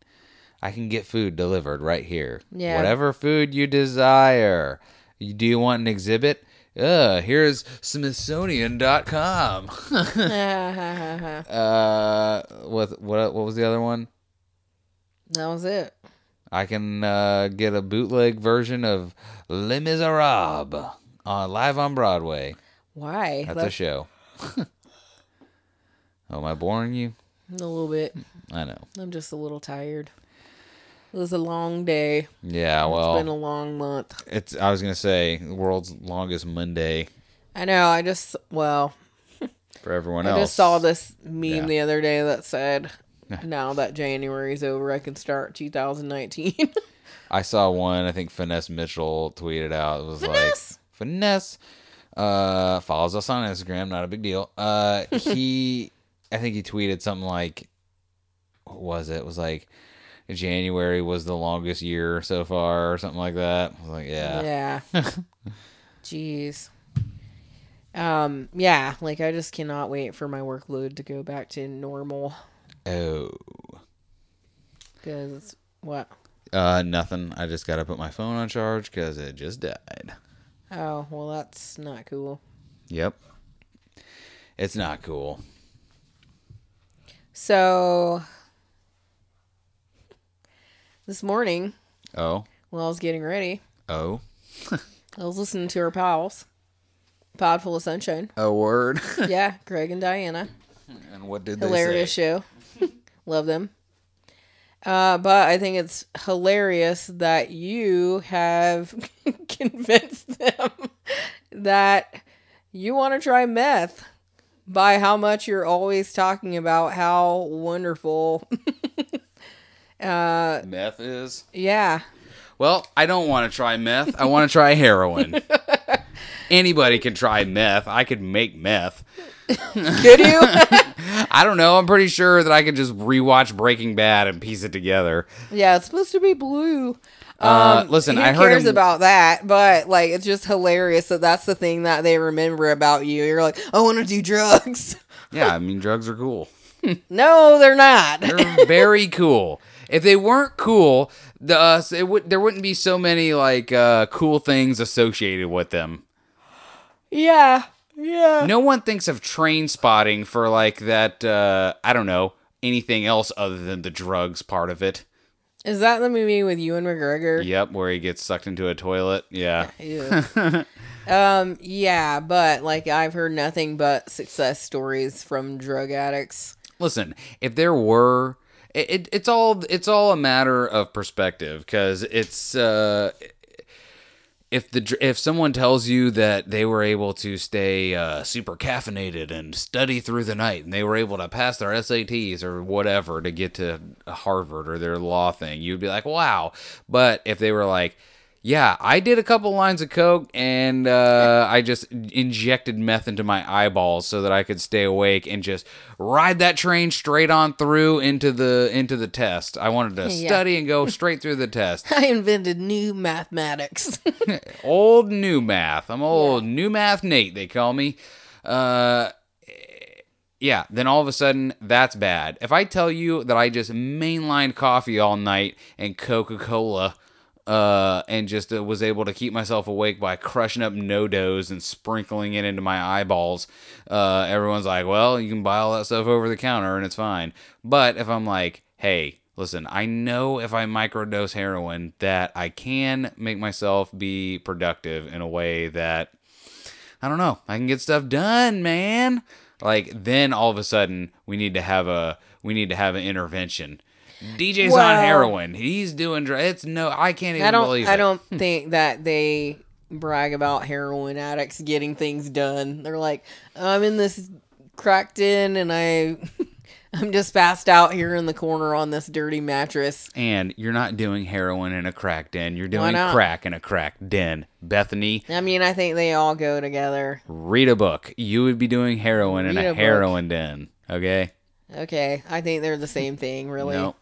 I can get food delivered right here. Yeah. Whatever food you desire. Do you want an exhibit? Here's Smithsonian.com. What was the other one? That was it. I can get a bootleg version of Les Miserables live on Broadway. Why? That's a show. Oh, am I boring you? A little bit. I know. I'm just a little tired. It was a long day. Yeah, well. It's been a long month. I was going to say, the world's longest Monday. I know. For everyone else. I just saw this meme the other day that said, now that January's over, I can start 2019. I saw one. I think Finesse Mitchell tweeted out. It was Finesse. Follows us on Instagram. Not a big deal. I think he tweeted something like, what was it? It was like, January was the longest year so far or something like that. I was like, yeah. Jeez. Yeah, like I just cannot wait for my workload to go back to normal. Oh. Because what? Nothing. I just got to put my phone on charge because it just died. Oh, well, that's not cool. Yep. It's not cool. So... this morning, while I was getting ready, I was listening to our pals, Pod Full of Sunshine. A word. Yeah, Greg and Diana. And what did hilarious they say? Hilarious show. Love them. But I think it's hilarious that you have convinced them that you want to try meth by how much you're always talking about how wonderful... meth is? Yeah. Well, I don't want to try meth. I want to try heroin. Anybody can try meth. I could make meth. Could you? I don't know. I'm pretty sure that I could just rewatch Breaking Bad and piece it together. Yeah, it's supposed to be blue. Listen, I heard cares about that, but like, it's just hilarious that that's the thing that they remember about you. You're like, I want to do drugs. Yeah, I mean, drugs are cool. No, they're not. They're very cool. If they weren't cool, there wouldn't be so many like cool things associated with them. Yeah, yeah. No one thinks of Trainspotting for like that. I don't know anything else other than the drugs part of it. Is that the movie with Ewan McGregor? Yep, where he gets sucked into a toilet. Yeah. Yeah, but like I've heard nothing but success stories from drug addicts. Listen, if there were, it's all a matter of perspective, because it's if someone tells you that they were able to stay super caffeinated and study through the night, and they were able to pass their SATs or whatever to get to Harvard or their law thing, you'd be like, wow. But if they were like, yeah, I did a couple lines of coke and I just injected meth into my eyeballs so that I could stay awake and just ride that train straight on through into the test. I wanted to study and go straight through the test. I invented new mathematics. Old new math. I'm old new math Nate, they call me. Yeah, then all of a sudden, that's bad. If I tell you that I just mainlined coffee all night and Coca-Cola... and just was able to keep myself awake by crushing up no-dos and sprinkling it into my eyeballs. Everyone's like, well, you can buy all that stuff over the counter and it's fine. But if I'm like, hey, listen, I know if I microdose heroin that I can make myself be productive in a way that, I don't know, I can get stuff done, man. Like, then all of a sudden, we need to have an intervention. DJ's on heroin. He's doing drugs. It's no, I can't even believe it. I don't think that they brag about heroin addicts getting things done. They're like, I'm in this cracked in and I'm just passed out here in the corner on this dirty mattress. And you're not doing heroin in a crack den. You're doing crack in a crack den, Bethany. I mean, I think they all go together. Read a book. You would be doing heroin in a heroin den. Okay. Okay. I think they're the same thing, really. No.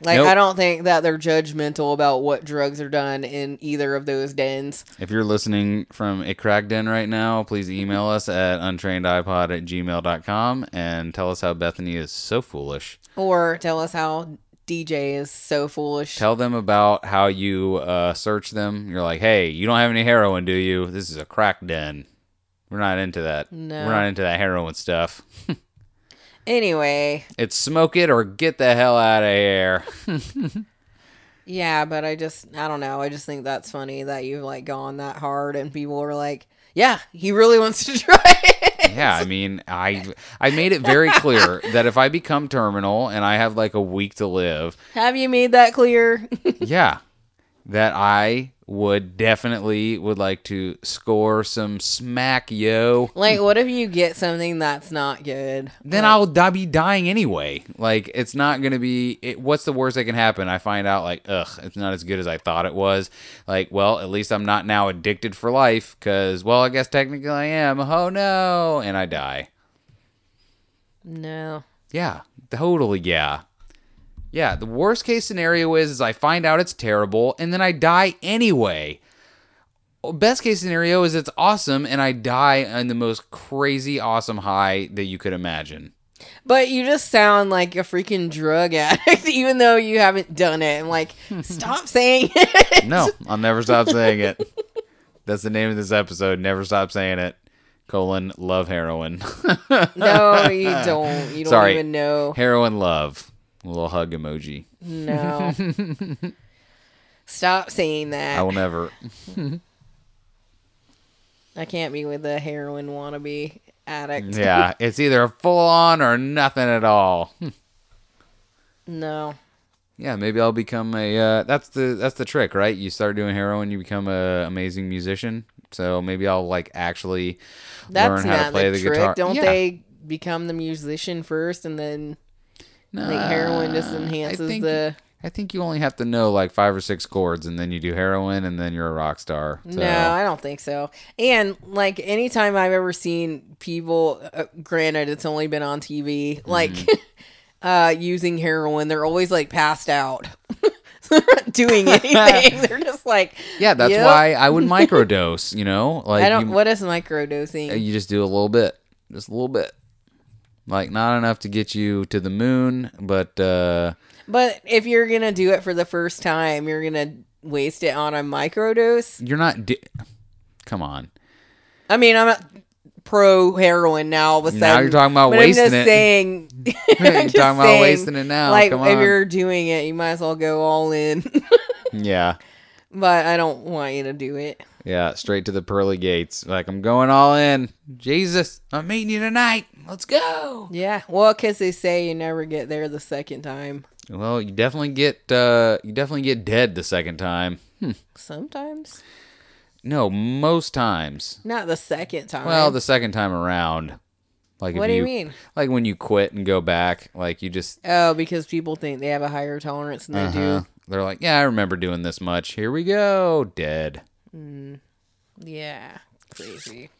Like, nope. I don't think that they're judgmental about what drugs are done in either of those dens. If you're listening from a crack den right now, please email us at untrainedipod@gmail.com and tell us how Bethany is so foolish. Or tell us how DJ is so foolish. Tell them about how you search them. You're like, hey, you don't have any heroin, do you? This is a crack den. We're not into that. No. We're not into that heroin stuff. Anyway. It's smoke it or get the hell out of here. Yeah, but I don't know. I just think that's funny that you've like gone that hard and people are like, yeah, he really wants to try it. Yeah, I mean, I made it very clear that if I become terminal and I have like a week to live. Have you made that clear? Yeah. That I would like to score some smack, yo. Like, what if you get something that's not good? Then I'll be dying anyway. Like, it's not going to be... what's the worst that can happen? I find out, like, it's not as good as I thought it was. Like, well, at least I'm not now addicted for life, because, well, I guess technically I am. Oh, no! And I die. No. Yeah. Totally, yeah. Yeah, the worst case scenario is I find out it's terrible and then I die anyway. Best case scenario is it's awesome and I die on the most crazy awesome high that you could imagine. But you just sound like a freaking drug addict even though you haven't done it. I'm like, stop saying it. No, I'll never stop saying it. That's the name of this episode, Never Stop Saying It. Love heroin. No, you don't. You don't even know. Heroin love. A little hug emoji. No. Stop saying that. I will never. I can't be with a heroin wannabe addict. Yeah, it's either full on or nothing at all. No. Yeah, maybe I'll become a... that's the trick, right? You start doing heroin, you become an amazing musician. So maybe I'll like actually learn how to play the guitar. That's not the trick. Don't they become the musician first and then... I think heroin just enhances the... I think you only have to know like 5 or 6 chords, and then you do heroin, and then you're a rock star. So. No, I don't think so. And like anytime I've ever seen people, granted it's only been on TV, like using heroin, they're always like passed out. They're not doing anything. They're just like, yeah, that's why I would microdose, you know? Like, I don't, what is microdosing? You just do a little bit, just a little bit. Like, not enough to get you to the moon, but if you're going to do it for the first time, you're going to waste it on a microdose. You're not, come on. I mean, I'm not pro heroin now all of a sudden. Now you're talking about wasting it. I'm just saying. You're talking about wasting it now. Like, if you're doing it, you might as well go all in. Yeah. But I don't want you to do it. Yeah, straight to the pearly gates. Like, I'm going all in. Jesus, I'm meeting you tonight. Let's go. Yeah, well, because they say you never get there the second time. Well, you definitely get dead the second time. Sometimes. No, most times. Not the second time. Well, the second time around. Like, what do you mean? Like when you quit and go back, like you just. Oh, because people think they have a higher tolerance than they do. They're like, yeah, I remember doing this much. Here we go, dead. Yeah, crazy.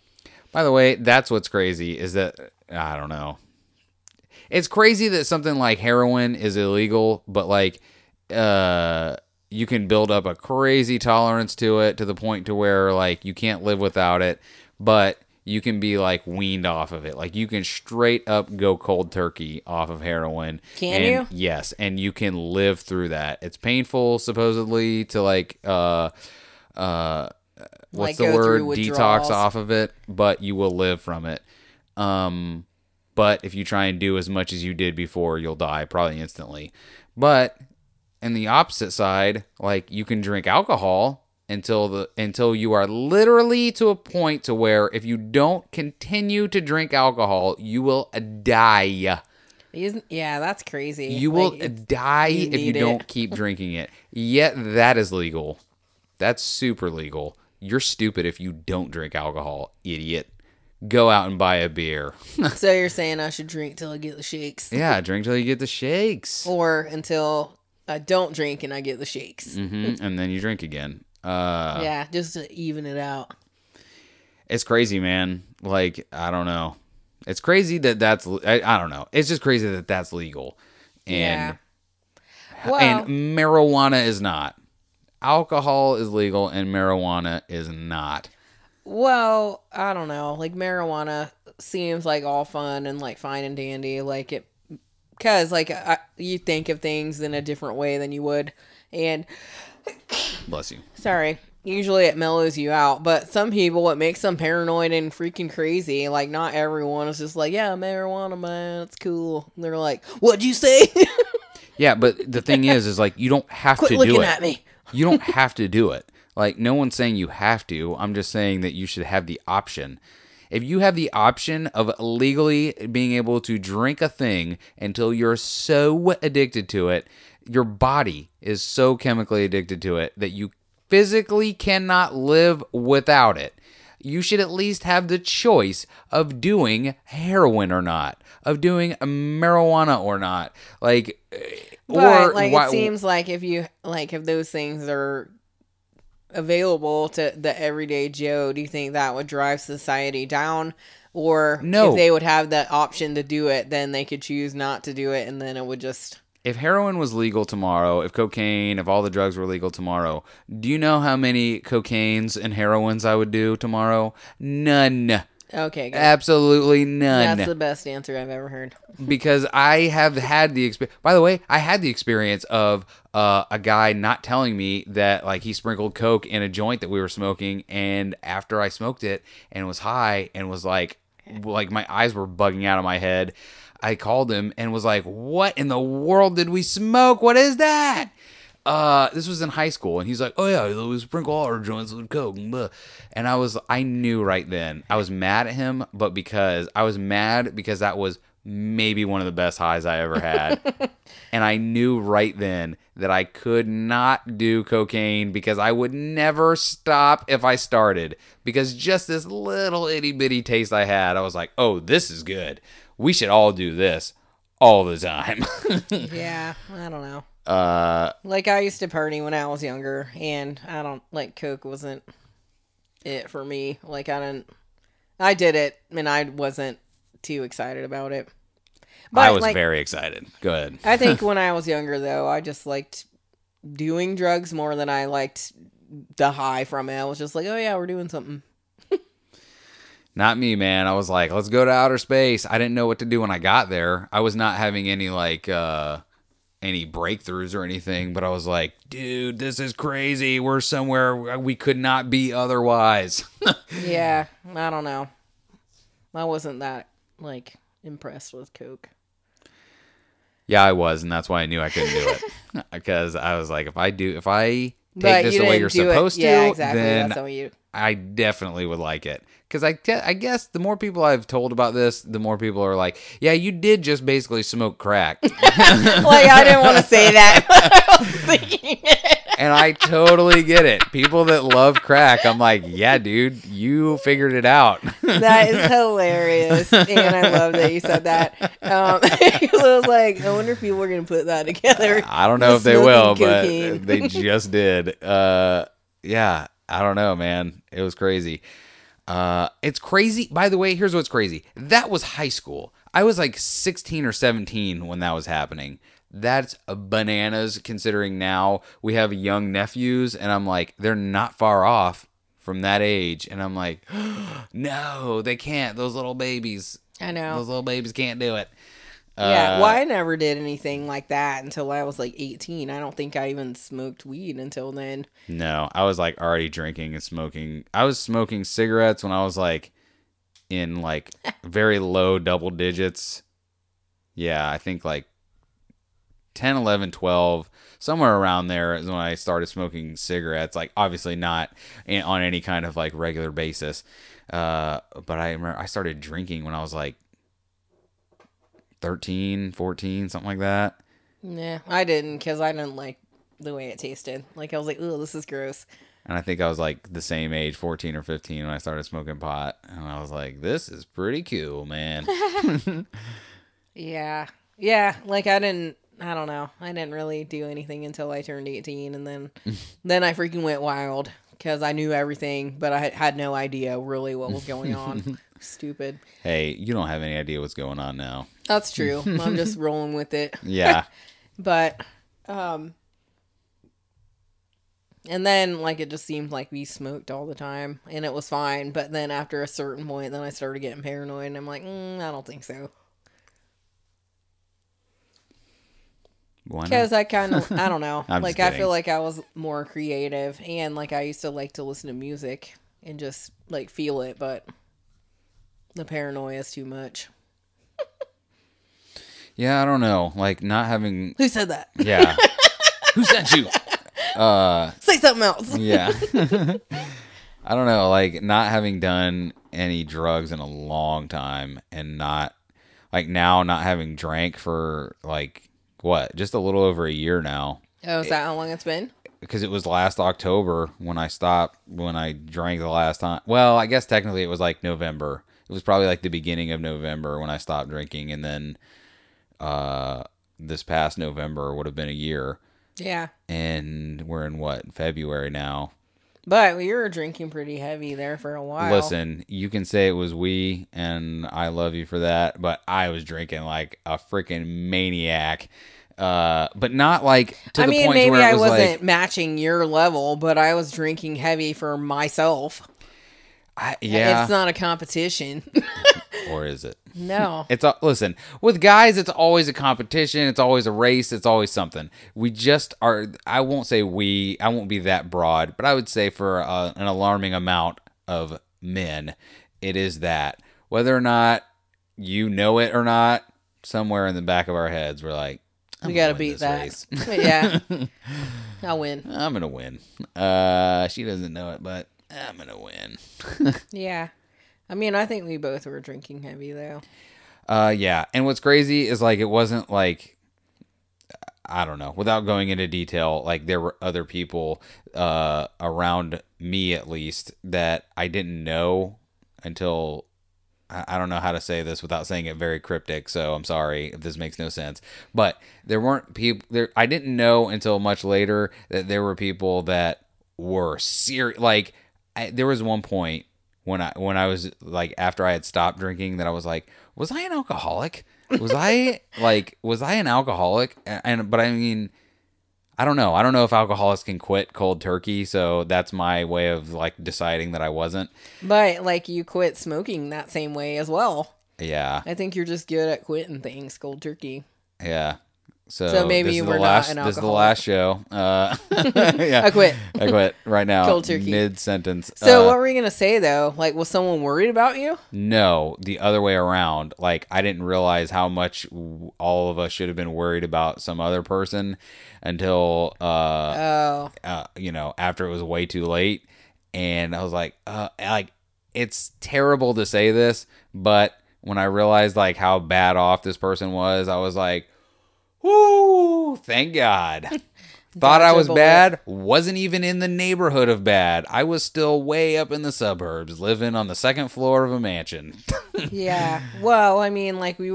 By the way, that's what's crazy is that I don't know. It's crazy that something like heroin is illegal, but like you can build up a crazy tolerance to it to the point to where like you can't live without it, but you can be like weaned off of it. Like you can straight up go cold turkey off of heroin. Can you? Yes, and you can live through that. It's painful supposedly to like what's the word? Detox off of it, but you will live from it. But if you try and do as much as you did before, you'll die probably instantly. But on the opposite side, like you can drink alcohol until you are literally to a point to where if you don't continue to drink alcohol, you will die. Yeah, that's crazy. You will die if you don't keep drinking it. Yet that is legal. That's super legal. You're stupid if you don't drink alcohol, idiot. Go out and buy a beer. So you're saying I should drink till I get the shakes? Yeah, drink till you get the shakes. Or until I don't drink and I get the shakes. And then you drink again. Yeah, just to even it out. It's crazy, man. Like, I don't know. It's crazy that that's... I don't know. It's just crazy that that's legal. And, yeah. Well, and marijuana is not. Alcohol is legal and marijuana is not. Well, I don't know. Like, marijuana seems like all fun and like fine and dandy. Like, it, because like you think of things in a different way than you would. And bless you. Sorry. Usually it mellows you out, but some people, it makes them paranoid and freaking crazy. Like, not everyone is just like, yeah, marijuana, man, it's cool. And they're like, what'd you say? Yeah, but the thing is like, you don't have to do it. Quit looking at me. You don't have to do it. Like, no one's saying you have to. I'm just saying that you should have the option. If you have the option of legally being able to drink a thing until you're so addicted to it, your body is so chemically addicted to it that you physically cannot live without it. You should at least have the choice of doing heroin or not, of doing marijuana or not. Like, but, or like it seems like if you like if those things are available to the everyday Joe, do you think that would drive society down? Or no. If they would have the option to do it, then they could choose not to do it, and then it would just. If heroin was legal tomorrow, if cocaine, if all the drugs were legal tomorrow, do you know how many cocaines and heroines I would do tomorrow? None. Okay, good. Absolutely none. That's the best answer I've ever heard. Because I have had the experience. By the way, I had the experience of a guy not telling me that like he sprinkled coke in a joint that we were smoking, and after I smoked it and was high and was like my eyes were bugging out of my head. I called him and was like, what in the world did we smoke? What is that? This was in high school. And he's like, oh, yeah, we sprinkle all our joints with coke. And I knew right then. I was mad at him, but because that was maybe one of the best highs I ever had. And I knew right then that I could not do cocaine because I would never stop if I started. Because just this little itty bitty taste I had, I was like, oh, this is good. We should all do this all the time. Yeah, I don't know. Like, I used to party when I was younger, and I don't, like, coke wasn't it for me. Like, I did it, and I wasn't too excited about it. But I was very excited. Go ahead. I think when I was younger, though, I just liked doing drugs more than I liked the high from it. I was just like, oh, yeah, we're doing something. Not me, man. I was like, let's go to outer space. I didn't know what to do when I got there. I was not having any, like, any breakthroughs or anything, but I was like, dude, this is crazy. We're somewhere we could not be otherwise. Yeah, I don't know. I wasn't that, like, impressed with coke. Yeah, I was, and that's why I knew I couldn't do it. Because I was like, if I take this the way you're supposed to, yeah, exactly. Then that's how you... I definitely would like it. Because I guess the more people I've told about this, the more people are like, yeah, you did just basically smoke crack. Like, I didn't want to say that, but I was thinking it. And I totally get it. People that love crack, I'm like, yeah, dude, you figured it out. That is hilarious. And I love that you said that. Because I was like, I wonder if people are going to put that together. I don't know if they will, cocaine. But they just did. Yeah. I don't know, man. It was crazy. It's crazy. By the way, here's what's crazy. That was high school. I was like 16 or 17 when that was happening. That's bananas considering now we have young nephews, and I'm like, they're not far off from that age. And I'm like, no, they can't. Those little babies. I know. Those little babies can't do it. Yeah, well, I never did anything like that until I was like 18. I don't think I even smoked weed until then. No, I was like already drinking and smoking. I was smoking cigarettes when I was like in like very low double digits. Yeah, I think like 10, 11, 12, somewhere around there is when I started smoking cigarettes. Like obviously not on any kind of like regular basis. But I remember I started drinking when I was like 13, 14, something like that. Yeah, I didn't because I didn't like the way it tasted. Like, I was like, ooh, this is gross. And I think I was like the same age, 14 or 15, when I started smoking pot. And I was like, this is pretty cool, man. Yeah. Yeah. Like, I don't know. I didn't really do anything until I turned 18. And then I freaking went wild because I knew everything, but I had no idea really what was going on. Stupid. Hey, you don't have any idea what's going on now. That's true. I'm just rolling with it. Yeah. But and then like it just seemed like we smoked all the time and it was fine, but then after a certain point then I started getting paranoid and I'm like, I don't think so. Because I kind of, I don't know. Like, I feel like I was more creative and like I used to like to listen to music and just like feel it, but the paranoia is too much. Yeah, I don't know. Like, not having... Who said that? Yeah. Who sent you? Say something else. Yeah. I don't know. Like, not having done any drugs in a long time and not... Like, now not having drank for, like, what? Just a little over a year now. Oh, is that how long it's been? Because it was last October when I stopped, when I drank the last time. Well, I guess technically it was, like, November. It was probably, like, the beginning of November when I stopped drinking, and then... this past November would have been a year. Yeah. And we're in what? February now. But we were drinking pretty heavy there for a while. Listen, you can say it was we, and I love you for that, but I was drinking like a freaking maniac. But not like to the point maybe where I wasn't like, matching your level, but I was drinking heavy for myself. Yeah. It's not a competition. Or is it? No. It's listen, with guys, it's always a competition. It's always a race. It's always something. We just are. I won't say we. I won't be that broad, but I would say for an alarming amount of men, it is that. Whether or not you know it or not, somewhere in the back of our heads, we're like, we gotta beat that. Yeah, I'll win. I'm gonna win. She doesn't know it, but I'm gonna win. Yeah. I mean, I think we both were drinking heavy, though. Yeah. And what's crazy is, like, it wasn't, like, I don't know. Without going into detail, like, there were other people around me, at least, that I didn't know until I don't know how to say this without saying it very cryptic, so I'm sorry if this makes no sense. But there weren't people there. I didn't know until much later that there were people that were serious. Like, there was one point when I was like, after I had stopped drinking, that I was like, was I an alcoholic? Was I an alcoholic? But I mean, I don't know. I don't know if alcoholics can quit cold turkey, so that's my way of like deciding that I wasn't. But like, you quit smoking that same way as well. Yeah. I think you're just good at quitting things cold turkey. Yeah. So maybe you were not an alcoholic. This is the last show. Yeah. I quit right now. Cold turkey. Mid-sentence. So what were we going to say, though? Like, was someone worried about you? No, the other way around. Like, I didn't realize how much all of us should have been worried about some other person until, you know, after it was way too late. And I was like, it's terrible to say this, but when I realized, like, how bad off this person was, I was like, woo, thank God. Thought I was bad, wasn't even in the neighborhood of bad. I was still way up in the suburbs, living on the second floor of a mansion. Yeah. Well, I mean, like, we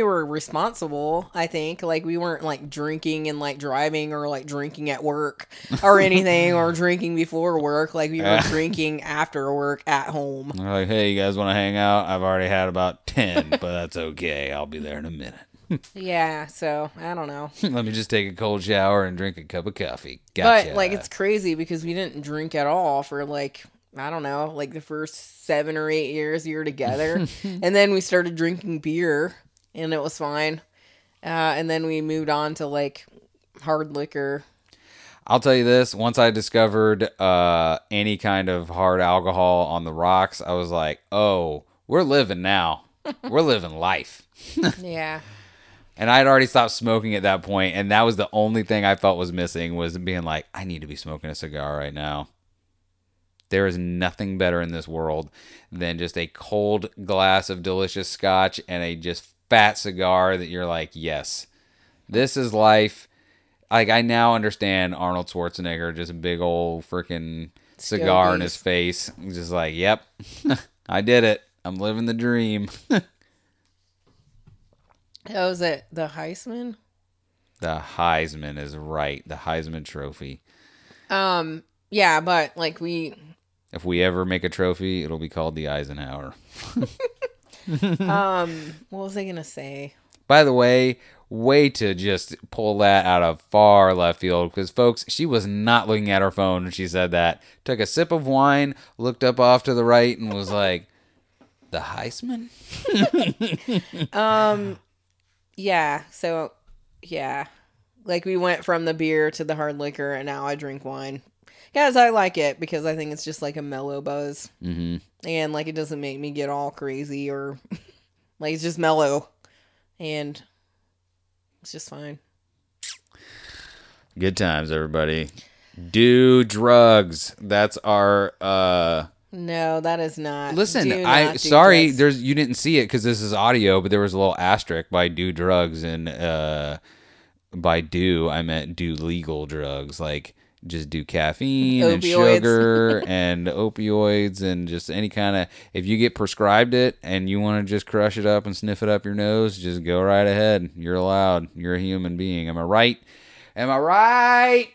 were responsible, I think. Like, we weren't, like, drinking and, like, driving, or, like, drinking at work or anything, or drinking before work. Like, we were drinking after work at home. We're like, hey, you guys want to hang out? I've already had about 10, but that's okay. I'll be there in a minute. Yeah, so I don't know. Let me just take a cold shower and drink a cup of coffee. Gotcha. But like, it's crazy because we didn't drink at all for like, I don't know, like the first 7 or 8 years we were together. And then we started drinking beer and it was fine. And then we moved on to like hard liquor. I'll tell you this, once I discovered any kind of hard alcohol on the rocks, I was like, oh, we're living now. We're living life. Yeah. And I had already stopped smoking at that point, and that was the only thing I felt was missing, was being like, I need to be smoking a cigar right now. There is nothing better in this world than just a cold glass of delicious scotch and a just fat cigar that you're like, yes, this is life. Like, I now understand Arnold Schwarzenegger, just a big old freaking cigar in his face. I'm just like, yep, I did it. I'm living the dream. Oh, is it the Heisman? The Heisman is right. The Heisman Trophy. Yeah, but like if we ever make a trophy, it'll be called the Eisenhower. What was I gonna say? By the way, way to just pull that out of far left field, because folks, she was not looking at her phone when she said that. Took a sip of wine, looked up off to the right, and was like, the Heisman? Yeah, so, yeah. Like, we went from the beer to the hard liquor, and now I drink wine. Guys, I like it, because I think it's just, like, a mellow buzz. Mm-hmm. And, like, it doesn't make me get all crazy, or, like, it's just mellow. And it's just fine. Good times, everybody. Do drugs. That's our, No, that is not. Listen, sorry, there's you didn't see it because this is audio, but there was a little asterisk by do drugs, and by do I meant do legal drugs, like just do caffeine and sugar and opioids and just any kind of. If you get prescribed it and you want to just crush it up and sniff it up your nose, just go right ahead. You're allowed. You're a human being. Am I right? Am I right?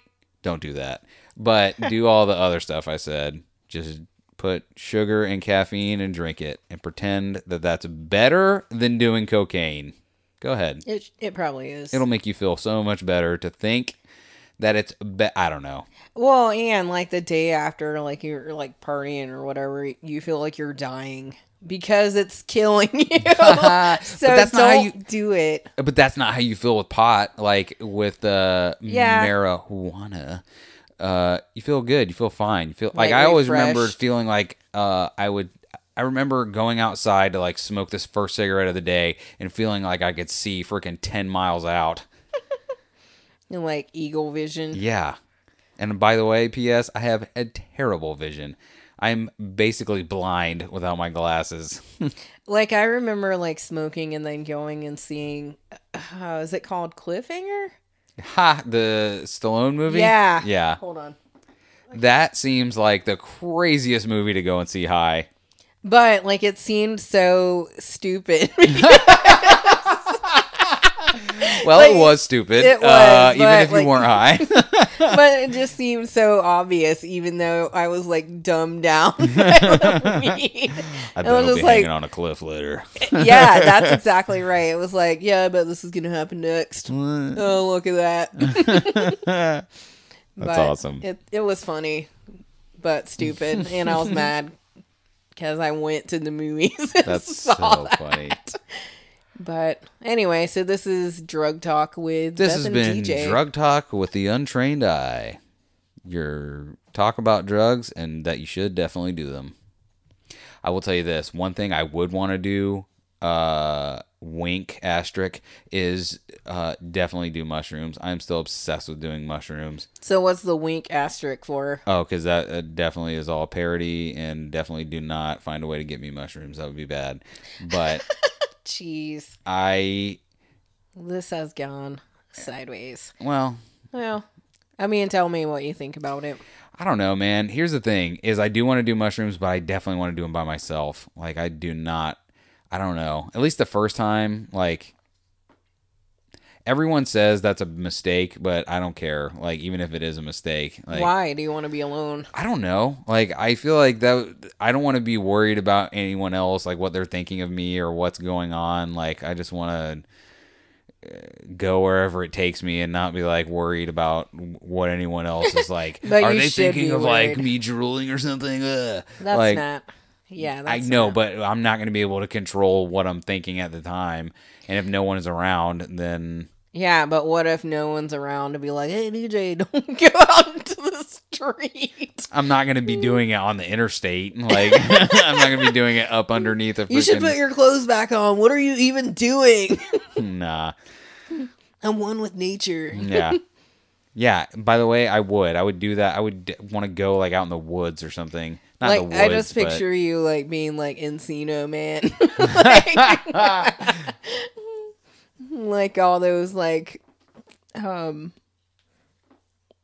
Don't do that. But do all the other stuff I said. Just put sugar and caffeine and drink it and pretend that that's better than doing cocaine. Go ahead. It probably is. It'll make you feel so much better to think that it's I don't know. Well, and like the day after, like you're like partying or whatever, you feel like you're dying because it's killing you. So that's don't not how you do it. But that's not how you feel with pot, like with the marijuana. You feel good. You feel fine. You feel like I always remembered feeling like I remember going outside to like smoke this first cigarette of the day and feeling like I could see freaking 10 miles out. And like eagle vision. Yeah. And by the way, P.S., I have a terrible vision. I'm basically blind without my glasses. Like I remember like smoking and then going and seeing, is it called Cliffhanger? Ha! The Stallone movie? Yeah. Yeah. Hold on. Okay. That seems like the craziest movie to go and see high. But, like, it seemed so stupid. Well, like, it was stupid. It was. Even if you weren't high. But it just seemed so obvious, even though I was, like, dumbed down. I bet I'll be hanging on a cliff later. Yeah, that's exactly right. It was like, yeah, I bet this is going to happen next. Oh, look at that. That's awesome. It was funny, but stupid. And I was mad because I went to the movies and saw that. That's so funny. But anyway, so this is Drug Talk with Beth and DJ. This has been Drug Talk with the Untrained Eye. Your talk about drugs and that you should definitely do them. I will tell you this. One thing I would want to do, wink, asterisk, is definitely do mushrooms. I'm still obsessed with doing mushrooms. So what's the wink, asterisk for? Oh, because that definitely is all parody, and definitely do not find a way to get me mushrooms. That would be bad. But... Jeez. This has gone sideways. Well. I mean, tell me what you think about it. I don't know, man. Here's the thing, is I do want to do mushrooms, but I definitely want to do them by myself. Like, I do not... I don't know. At least the first time, like... Everyone says that's a mistake, but I don't care. Like, even if it is a mistake. Like, why do you want to be alone? I don't know. Like, I feel like that. I don't want to be worried about anyone else, like what they're thinking of me or what's going on. Like, I just want to go wherever it takes me and not be, like, worried about what anyone else is like. Are they thinking of, like, me drooling or something? Ugh. That's like, not... Yeah, that's I know, but I'm not going to be able to control what I'm thinking at the time. And if no one is around, then... Yeah, but what if no one's around to be like, hey, DJ, don't go out to the street. I'm not going to be doing it on the interstate. Like, I'm not going to be doing it up underneath a freaking... You should put your clothes back on. What are you even doing? Nah. I'm one with nature. Yeah. Yeah, by the way, I would do that. I would want to go, like, out in the woods or something. Not like, the woods, I just picture you, like, being, like, Encino Man. Like, like, all those, like, I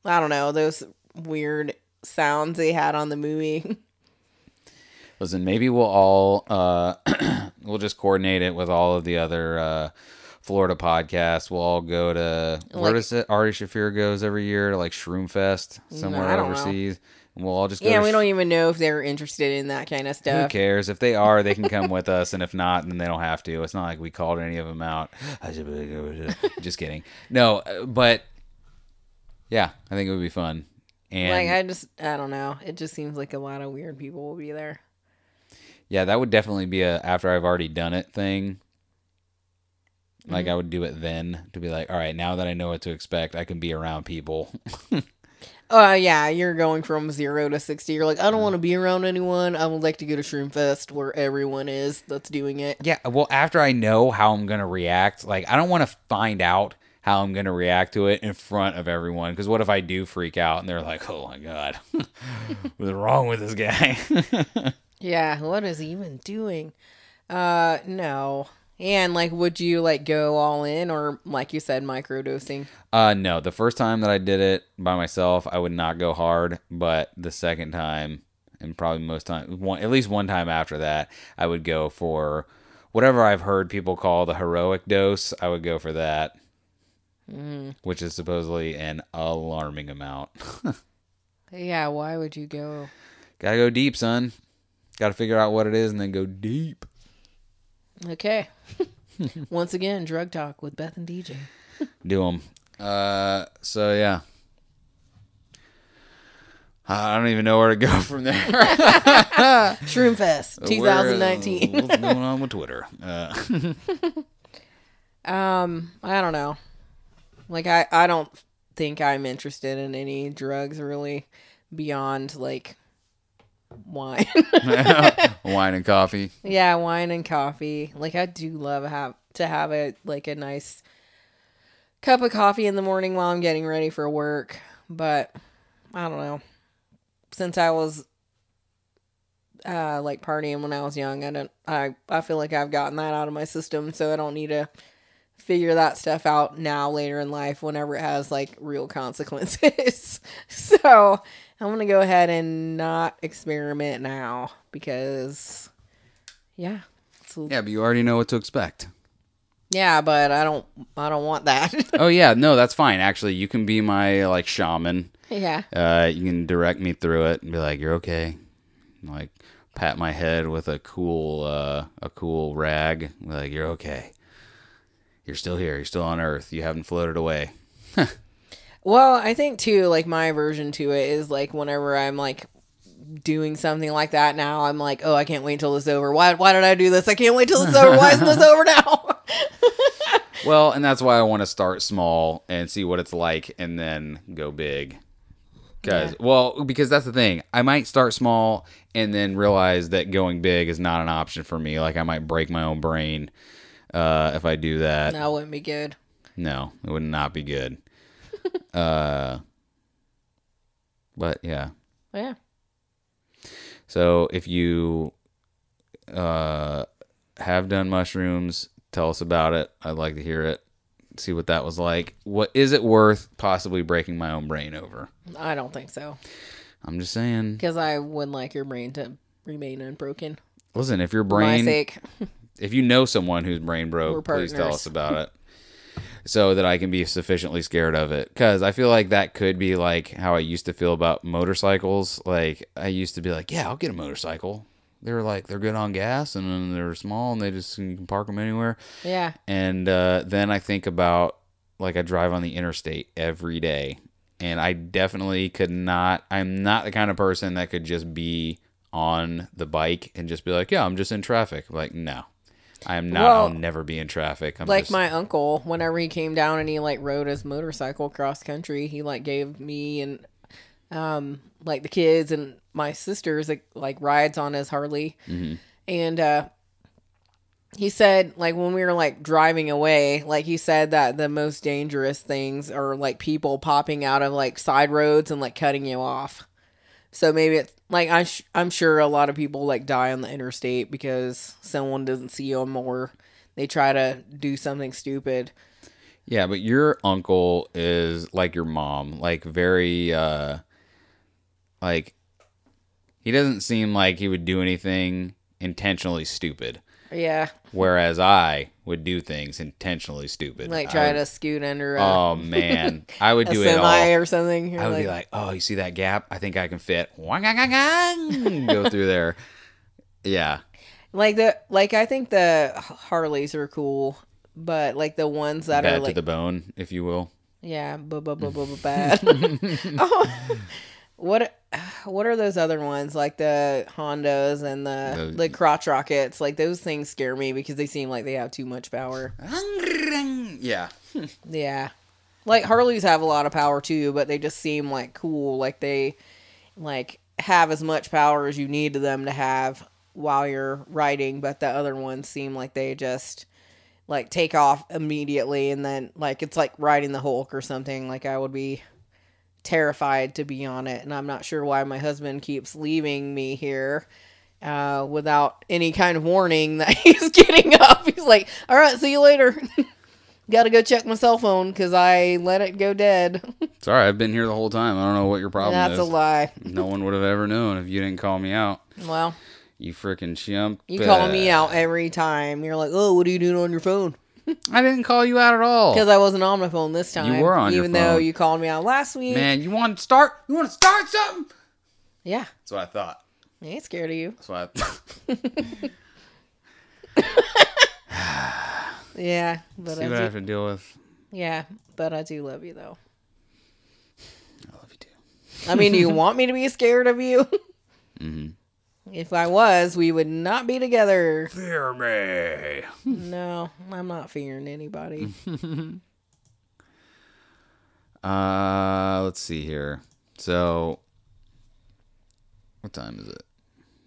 don't know, those weird sounds they had on the movie. Listen, maybe we'll all, we'll just coordinate it with all of the other, Florida podcast. We'll all go to, like, where does it Ari Shaffir goes every year to, like, Shroom Fest somewhere overseas, and we'll all just go. Yeah, we don't even know if they're interested in that kind of stuff. Who cares? If they are, they can come with us, and if not, then they don't have to. It's not like we called any of them out. Just kidding. No, but yeah, I think it would be fun. And like, I don't know. It just seems like a lot of weird people will be there. Yeah, that would definitely be a after I've already done it thing. Like, I would do it then to be like, all right, now that I know what to expect, I can be around people. Yeah, you're going from 0 to 60. You're like, I don't want to be around anyone. I would like to go to Shroom Fest where everyone is that's doing it. Yeah, well, after I know how I'm going to react, like, I don't want to find out how I'm going to react to it in front of everyone. Because what if I do freak out and they're like, oh, my God, what's wrong with this guy? Yeah, what is he even doing? No. And, like, would you, like, go all in or, like you said, microdosing? No. The first time that I did it by myself, I would not go hard. But the second time, and probably most time, at least one time after that, I would go for whatever I've heard people call the heroic dose. I would go for that, which is supposedly an alarming amount. Yeah, why would you go? Gotta go deep, son. Gotta figure out what it is and then go deep. Okay. Once again, Drug Talk with Beth and DJ. Do them. So, yeah. I don't even know where to go from there. Shroomfest 2019. What's going on with Twitter? I don't know. Like, I don't think I'm interested in any drugs, really, beyond, like... Wine. Wine and coffee. Yeah, wine and coffee. Like, I do love to have a, like, a nice cup of coffee in the morning while I'm getting ready for work. But I don't know. Since I was like partying when I was young, I feel like I've gotten that out of my system, so I don't need to figure that stuff out now later in life whenever it has, like, real consequences. So I'm going to go ahead and not experiment now because Yeah. Yeah, but you already know what to expect. Yeah, but I don't want that. Oh yeah, no, that's fine. Actually, you can be my like shaman. Yeah. You can direct me through it and be like, "You're okay." And, like, pat my head with a cool rag. And be like, "You're okay. You're still here. You're still on Earth. You haven't floated away." Well, I think too, like my version to it is like whenever I'm like doing something like that now, I'm like, oh, I can't wait till it's over. Why did I do this? I can't wait till it's over. Why isn't this over now? Well, and that's why I want to start small and see what it's like and then go big. Because that's the thing. I might start small and then realize that going big is not an option for me. Like I might break my own brain if I do that. That wouldn't be good. No, it would not be good. But yeah. Yeah. So if you have done mushrooms, tell us about it. I'd like to hear it. See what that was like. What is it worth possibly breaking my own brain over? I don't think so. I'm just saying. Because I would like your brain to remain unbroken. Listen, if your brain... For my sake. If you know someone whose brain broke, please tell us about it. So that I can be sufficiently scared of it. Because I feel like that could be like how I used to feel about motorcycles. Like, I used to be like, yeah, I'll get a motorcycle. They were like, they're good on gas, and then they're small, and you can park them anywhere. Yeah. And then I think about, like, I drive on the interstate every day. And I definitely I'm not the kind of person that could just be on the bike and just be like, yeah, I'm just in traffic. Like, no. I am not. Well, I'll never be in traffic. My uncle, whenever he came down and he like rode his motorcycle cross country, he like gave me and like the kids and my sisters like rides on his Harley. Mm-hmm. And he said like when we were like driving away, like he said that the most dangerous things are like people popping out of like side roads and like cutting you off. So maybe it's like I'm sure a lot of people like die on the interstate because someone doesn't see them or they try to do something stupid. Yeah, but your uncle is like your mom, like very like he doesn't seem like he would do anything intentionally stupid. Yeah. Whereas I would do things intentionally stupid. Like try to scoot under a... Oh, man. I would do it all. A semi or something. I would be like, oh, you see that gap? I think I can fit. Go through there. Yeah. Like I think the Harleys are cool, but like the ones that bad are like... to the bone, if you will. Yeah. Bad. What are those other ones, like the Hondas and the crotch rockets? Like those things scare me because they seem like they have too much power. Yeah. Yeah. Like Harleys have a lot of power too, but they just seem like cool. Like they like have as much power as you need them to have while you're riding, but the other ones seem like they just like take off immediately and then like it's like riding the Hulk or something. Like I would be terrified to be on it, and I'm not sure why my husband keeps leaving me here without any kind of warning that he's getting up. He's like, all right, see you later. Gotta go check my cell phone because I let it go dead. It's all right, I've been here the whole time. I don't know what your problem is. That's a lie. No one would have ever known if you didn't call me out. Well, you freaking chump. You call me out every time. You're like, oh, what are you doing on your phone? I didn't call you out at all. Because I wasn't on my phone this time. You were on your phone. Even though you called me out last week. Man, you want to start something? Yeah. That's what I thought. I ain't scared of you. That's what I thought. Yeah. But see what I have to deal with. Yeah, but I do love you, though. I love you, too. I mean, do you want me to be scared of you? Mm-hmm. If I was, we would not be together. Fear me. No, I'm not fearing anybody. Let's see here. So, what time is it?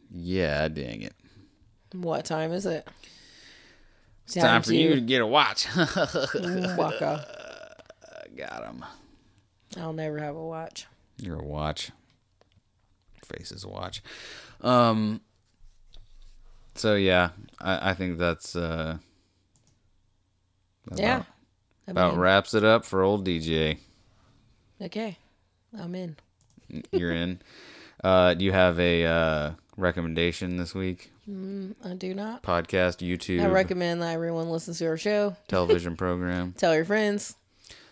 Yeah, dang it. What time is it? It's time for you to get a watch. Waka. Got him. I'll never have a watch. You're a watch. Face is a watch. So yeah, I think that's about wraps it up for old DJ. Okay, I'm in. you're in. Do you have a recommendation this week? I do not. Podcast, YouTube. I recommend that everyone listens to our show. Television program. Tell your friends.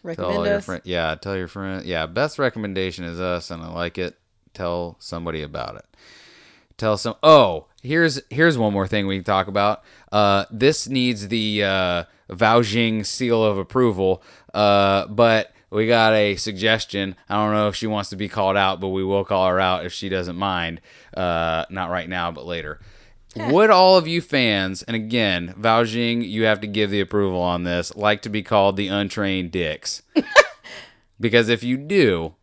Recommend us. Yeah, tell your friend. Yeah, best recommendation is us, and I like it. Tell somebody about it. Tell some. Oh, here's one more thing we can talk about. This needs the Vaojing seal of approval. But we got a suggestion. I don't know if she wants to be called out, but we will call her out if she doesn't mind. Not right now, but later. Yeah. Would all of you fans, and again, Vaojing, you have to give the approval on this, like to be called the untrained dicks? Because if you do,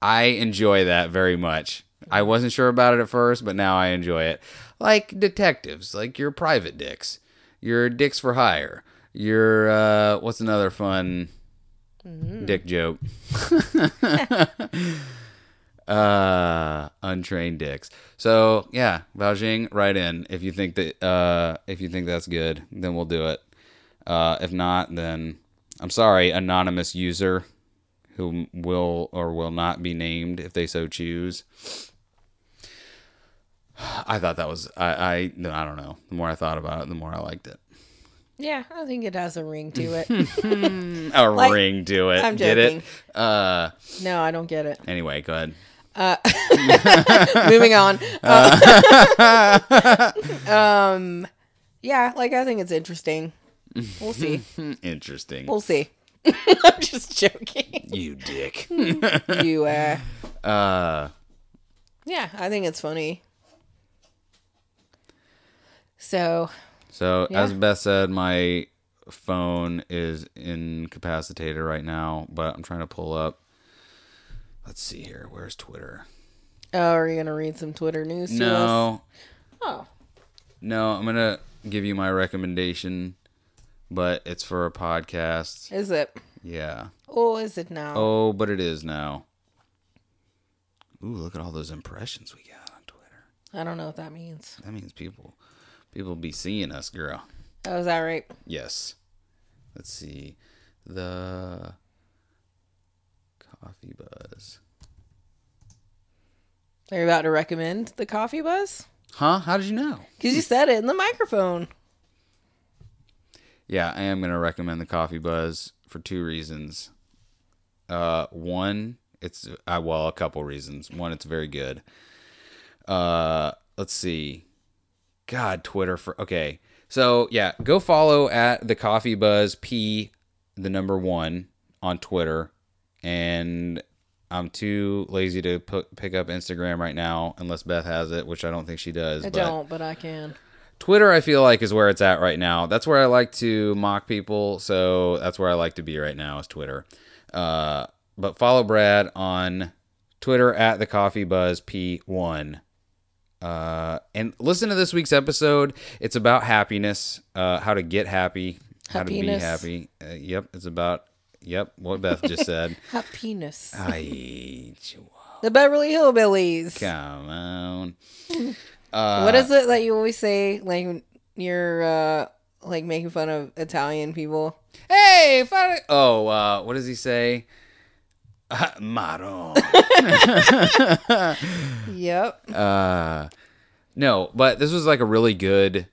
I enjoy that very much. I wasn't sure about it at first, but now I enjoy it. Like detectives, like your private dicks, your dicks for hire, your, what's another fun dick joke? Untrained dicks. So yeah, Vaojing, write in if you think that that's good, then we'll do it. If not, then I'm sorry, anonymous user who will or will not be named if they so choose. I thought that was I don't know. The more I thought about it, the more I liked it. Yeah, I think it has a ring to it. A like, ring to it. I'm joking. Get it? No, I don't get it. Anyway, go ahead. Moving on. Yeah, like I think it's interesting. We'll see. Interesting. We'll see. I'm just joking. You dick. Yeah, I think it's funny. So yeah. As Beth said, my phone is incapacitated right now, but I'm trying to pull up. Let's see here. Where's Twitter? Oh, are you going to read some Twitter news to us? Oh. No, I'm going to give you my recommendation, but it's for a podcast. Is it? Yeah. Oh, is it now? Oh, but it is now. Ooh, look at all those impressions we got on Twitter. I don't know what that means. That means people be seeing us, girl. Oh, is that right? Yes. Let's see. The... Coffee Buzz. Are you about to recommend the Coffee Buzz? Huh? How did you know? Because you said it in the microphone. Yeah, I am going to recommend the Coffee Buzz for two reasons. One, a couple reasons. One, it's very good. Let's see. God, Twitter for... Okay. So, yeah, go follow at the Coffee Buzz P, 1, on Twitter. And I'm too lazy to pick up Instagram right now, unless Beth has it, which I don't think she does. But I can. Twitter, I feel like, is where it's at right now. That's where I like to mock people, so that's where I like to be right now, is Twitter. But follow Brad on Twitter at the Coffee Buzz P1. And listen to this week's episode. It's about happiness, how to get happy, happiness. How to be happy. Yep, it's about... Yep, what Beth just said. Hot penis. Ay, the Beverly Hillbillies. Come on. What is it that you always say? Like you're like making fun of Italian people. Hey, fun. Oh, what does he say? Maron. Yep. No, but this was like a really good.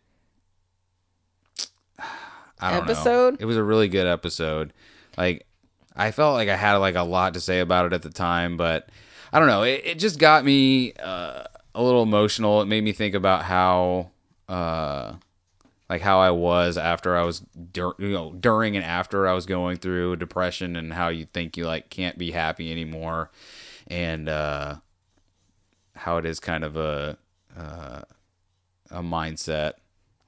I don't episode. Know. It was a really good episode. Like, I felt like I had like a lot to say about it at the time, but I don't know. It just got me a little emotional. It made me think about how, like how I was after I was, during and after I was going through depression, and how you think you like can't be happy anymore, and how it is kind of a mindset.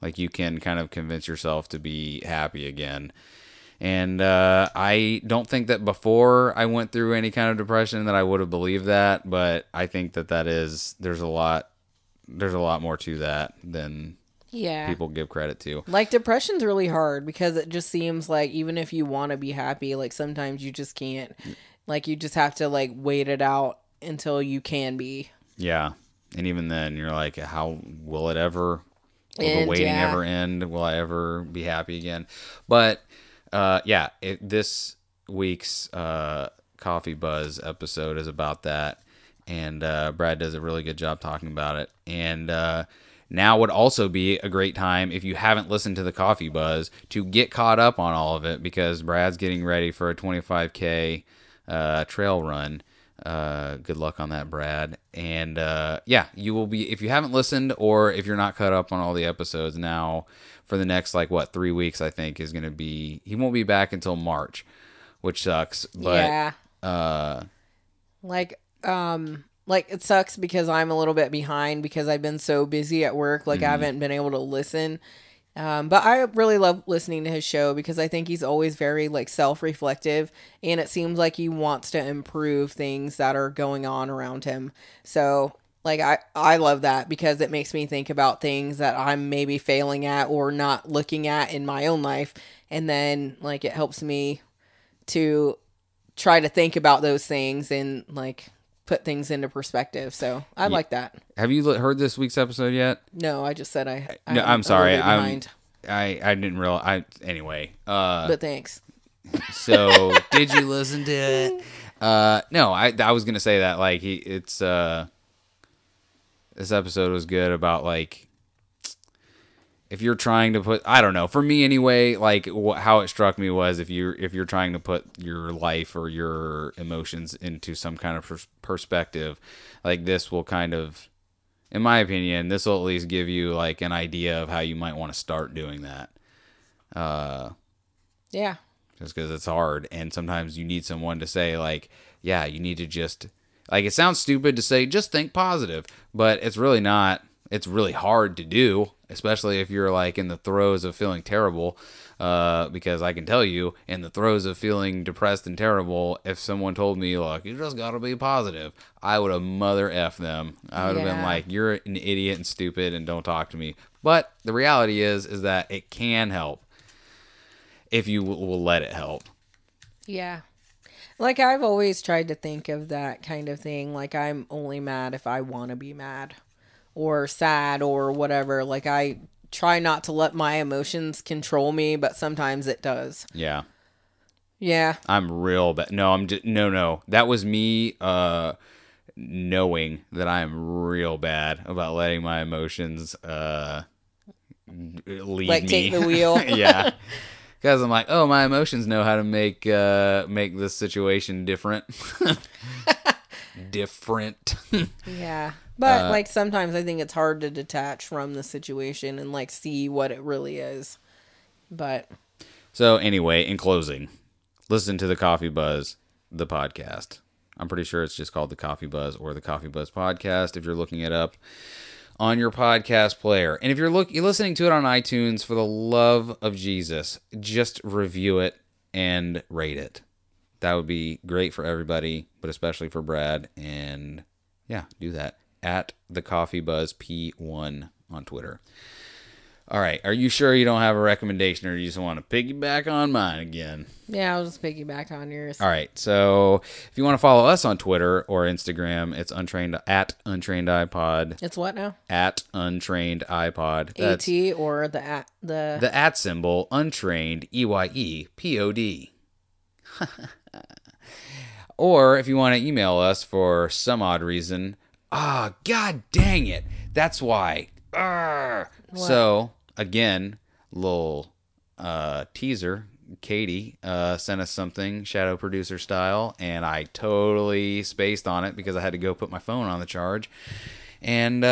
Like you can kind of convince yourself to be happy again. And I don't think that before I went through any kind of depression that I would have believed that, but I think that is there's a lot more to that than people give credit to. Like depression's really hard because it just seems like even if you want to be happy, like sometimes you just can't. Like you just have to like wait it out until you can be. Yeah, and even then you're like, how will it ever? Will the waiting ever end? Will I ever be happy again? But this week's Coffee Buzz episode is about that. And Brad does a really good job talking about it. And now would also be a great time, if you haven't listened to the Coffee Buzz, to get caught up on all of it, because Brad's getting ready for a 25K trail run. Good luck on that, Brad. And yeah, you will be, if you haven't listened or if you're not caught up on all the episodes now, for the next, 3 weeks, I think, is going to be, he won't be back until March, which sucks. But, yeah. It sucks because I'm a little bit behind because I've been so busy at work. I haven't been able to listen. But I really love listening to his show because I think he's always very self-reflective, and it seems like he wants to improve things that are going on around him. So I love that because it makes me think about things that I'm maybe failing at or not looking at in my own life. And then it helps me to try to think about those things and put things into perspective. So I like that. Have you heard this week's episode yet? No, I just said I no, I'm sorry. I didn't realize. Anyway. But thanks. So did you listen to it? No, I was going to say that this episode was good about if you're trying to put, I don't know, for me anyway, how it struck me was if you're trying to put your life or your emotions into some kind of perspective, this will kind of, in my opinion, this will at least give you an idea of how you might want to start doing that. Yeah. Just because it's hard. And sometimes you need someone to say yeah, you need to just, it sounds stupid to say, just think positive, but it's really not. It's really hard to do, especially if you're in the throes of feeling terrible, because I can tell you, in the throes of feeling depressed and terrible, if someone told me, you just got to be positive, I would have mother F them. I would have been you're an idiot and stupid and don't talk to me. But the reality is that it can help if you will let it help. Yeah. I've always tried to think of that kind of thing. I'm only mad if I want to be mad. Or sad or whatever. I try not to let my emotions control me, but sometimes it does. Yeah. Yeah. I'm real bad. No, I'm just, no. That was me knowing that I'm real bad about letting my emotions lead me. Take the wheel. Yeah. Because I'm oh, my emotions know how to make this situation different. Different. Yeah. But sometimes I think it's hard to detach from the situation and see what it really is. But so anyway, in closing, listen to the Coffee Buzz, the podcast. I'm pretty sure it's just called the Coffee Buzz or the Coffee Buzz podcast if you're looking it up on your podcast player. And if you're listening to it on iTunes, for the love of Jesus, just review it and rate it. That would be great for everybody, but especially for Brad. And yeah, do that. At the Coffee Buzz P1 on Twitter. All right. Are you sure you don't have a recommendation, or you just want to piggyback on mine again? Yeah, I'll just piggyback on yours. All right. So if you want to follow us on Twitter or Instagram, it's @UntrainedEyePod. It's what now? @UntrainedEyePod. AT or the at symbol, untrained, EYE POD. Or if you want to email us for some odd reason. Ah, god dang it. That's why. So, again, little teaser. Katie sent us something, shadow producer style, and I totally spaced on it because I had to go put my phone on the charge. And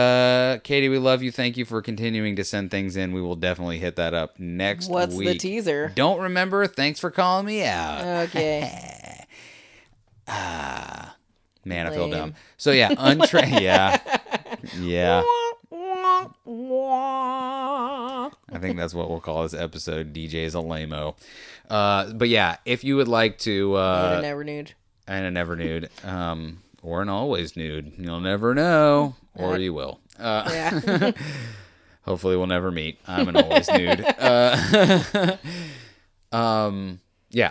Katie, we love you. Thank you for continuing to send things in. We will definitely hit that up next week. What's the teaser? Don't remember. Thanks for calling me out. Okay. Man, I feel dumb. So yeah, untrained. Yeah. I think that's what we'll call this episode. DJ's a lame-o. But yeah, if you would like to, and a never nude, or an always nude, you'll never know, or you will. Yeah. Hopefully, we'll never meet. I'm an always nude. Yeah,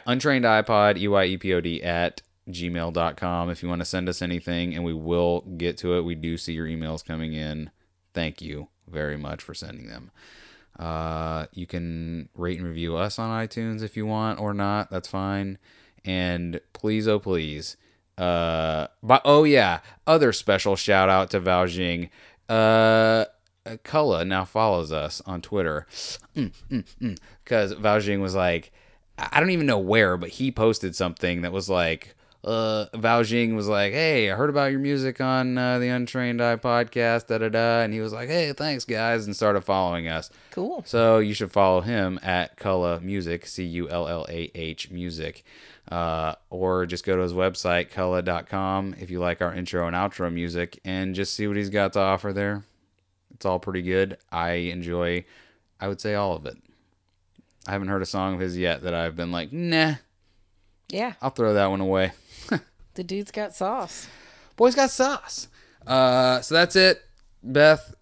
untrained iPod, EYEPOD @gmail.com if you want to send us anything, and we will get to it. We do see your emails coming in. Thank you very much for sending them. You can rate and review us on iTunes if you want, or not. That's fine. And please, oh please, But oh yeah, other special shout out to Vao Jing. Kulla now follows us on Twitter because Vao Jing was like, I don't even know where, but he posted something that was like, Vao Jing was like, hey, I heard about your music on the Untrained Eye podcast, and he was like, hey, thanks guys, and started following us. Cool. So you should follow him at Kulla Music, Cullah Music, or just go to his website, Kulla.com, if you like our intro and outro music, and just see what he's got to offer there. It's all pretty good. I enjoy, I would say, all of it. I haven't heard a song of his yet that I've been like, nah. Yeah. I'll throw that one away. The dude's got sauce. Boy's got sauce. So that's it. Beth,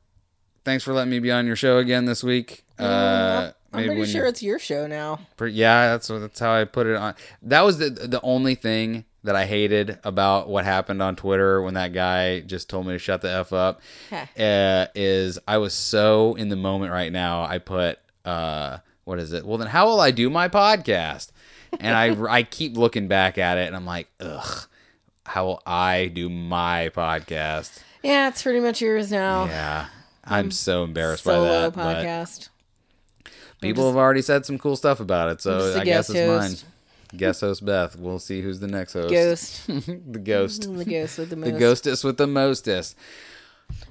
thanks for letting me be on your show again this week. I'm pretty sure it's your show now. Yeah, that's how I put it on. That was the only thing that I hated about what happened on Twitter when that guy just told me to shut the F up, is I was so in the moment right now. I put, what is it? Well, then how will I do my podcast? And I keep looking back at it and I'm like, ugh, how will I do my podcast? Yeah, it's pretty much yours now. Yeah, I'm so embarrassed by that. Solo podcast. People have already said some cool stuff about it, so I guess it's mine. Guest host Beth. We'll see who's the next host. Ghost. The ghost. The ghost with the most. The ghostest with the mostest.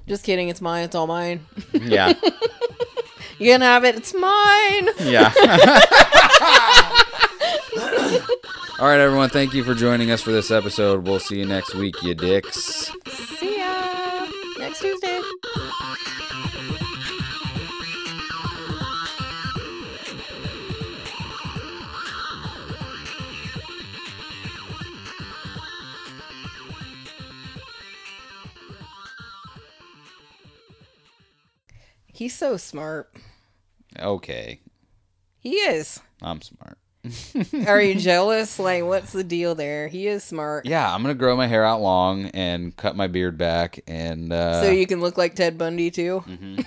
Just kidding. It's mine. It's all mine. Yeah. You can have it. It's mine. Yeah. All right, everyone. Thank you for joining us for this episode. We'll see you next week, you dicks. See ya. Next Tuesday. He's so smart. Okay. He is. I'm smart. Are you jealous? Like, what's the deal there? He is smart. Yeah, I'm going to grow my hair out long and cut my beard back. And so you can look like Ted Bundy, too? Mm-hmm.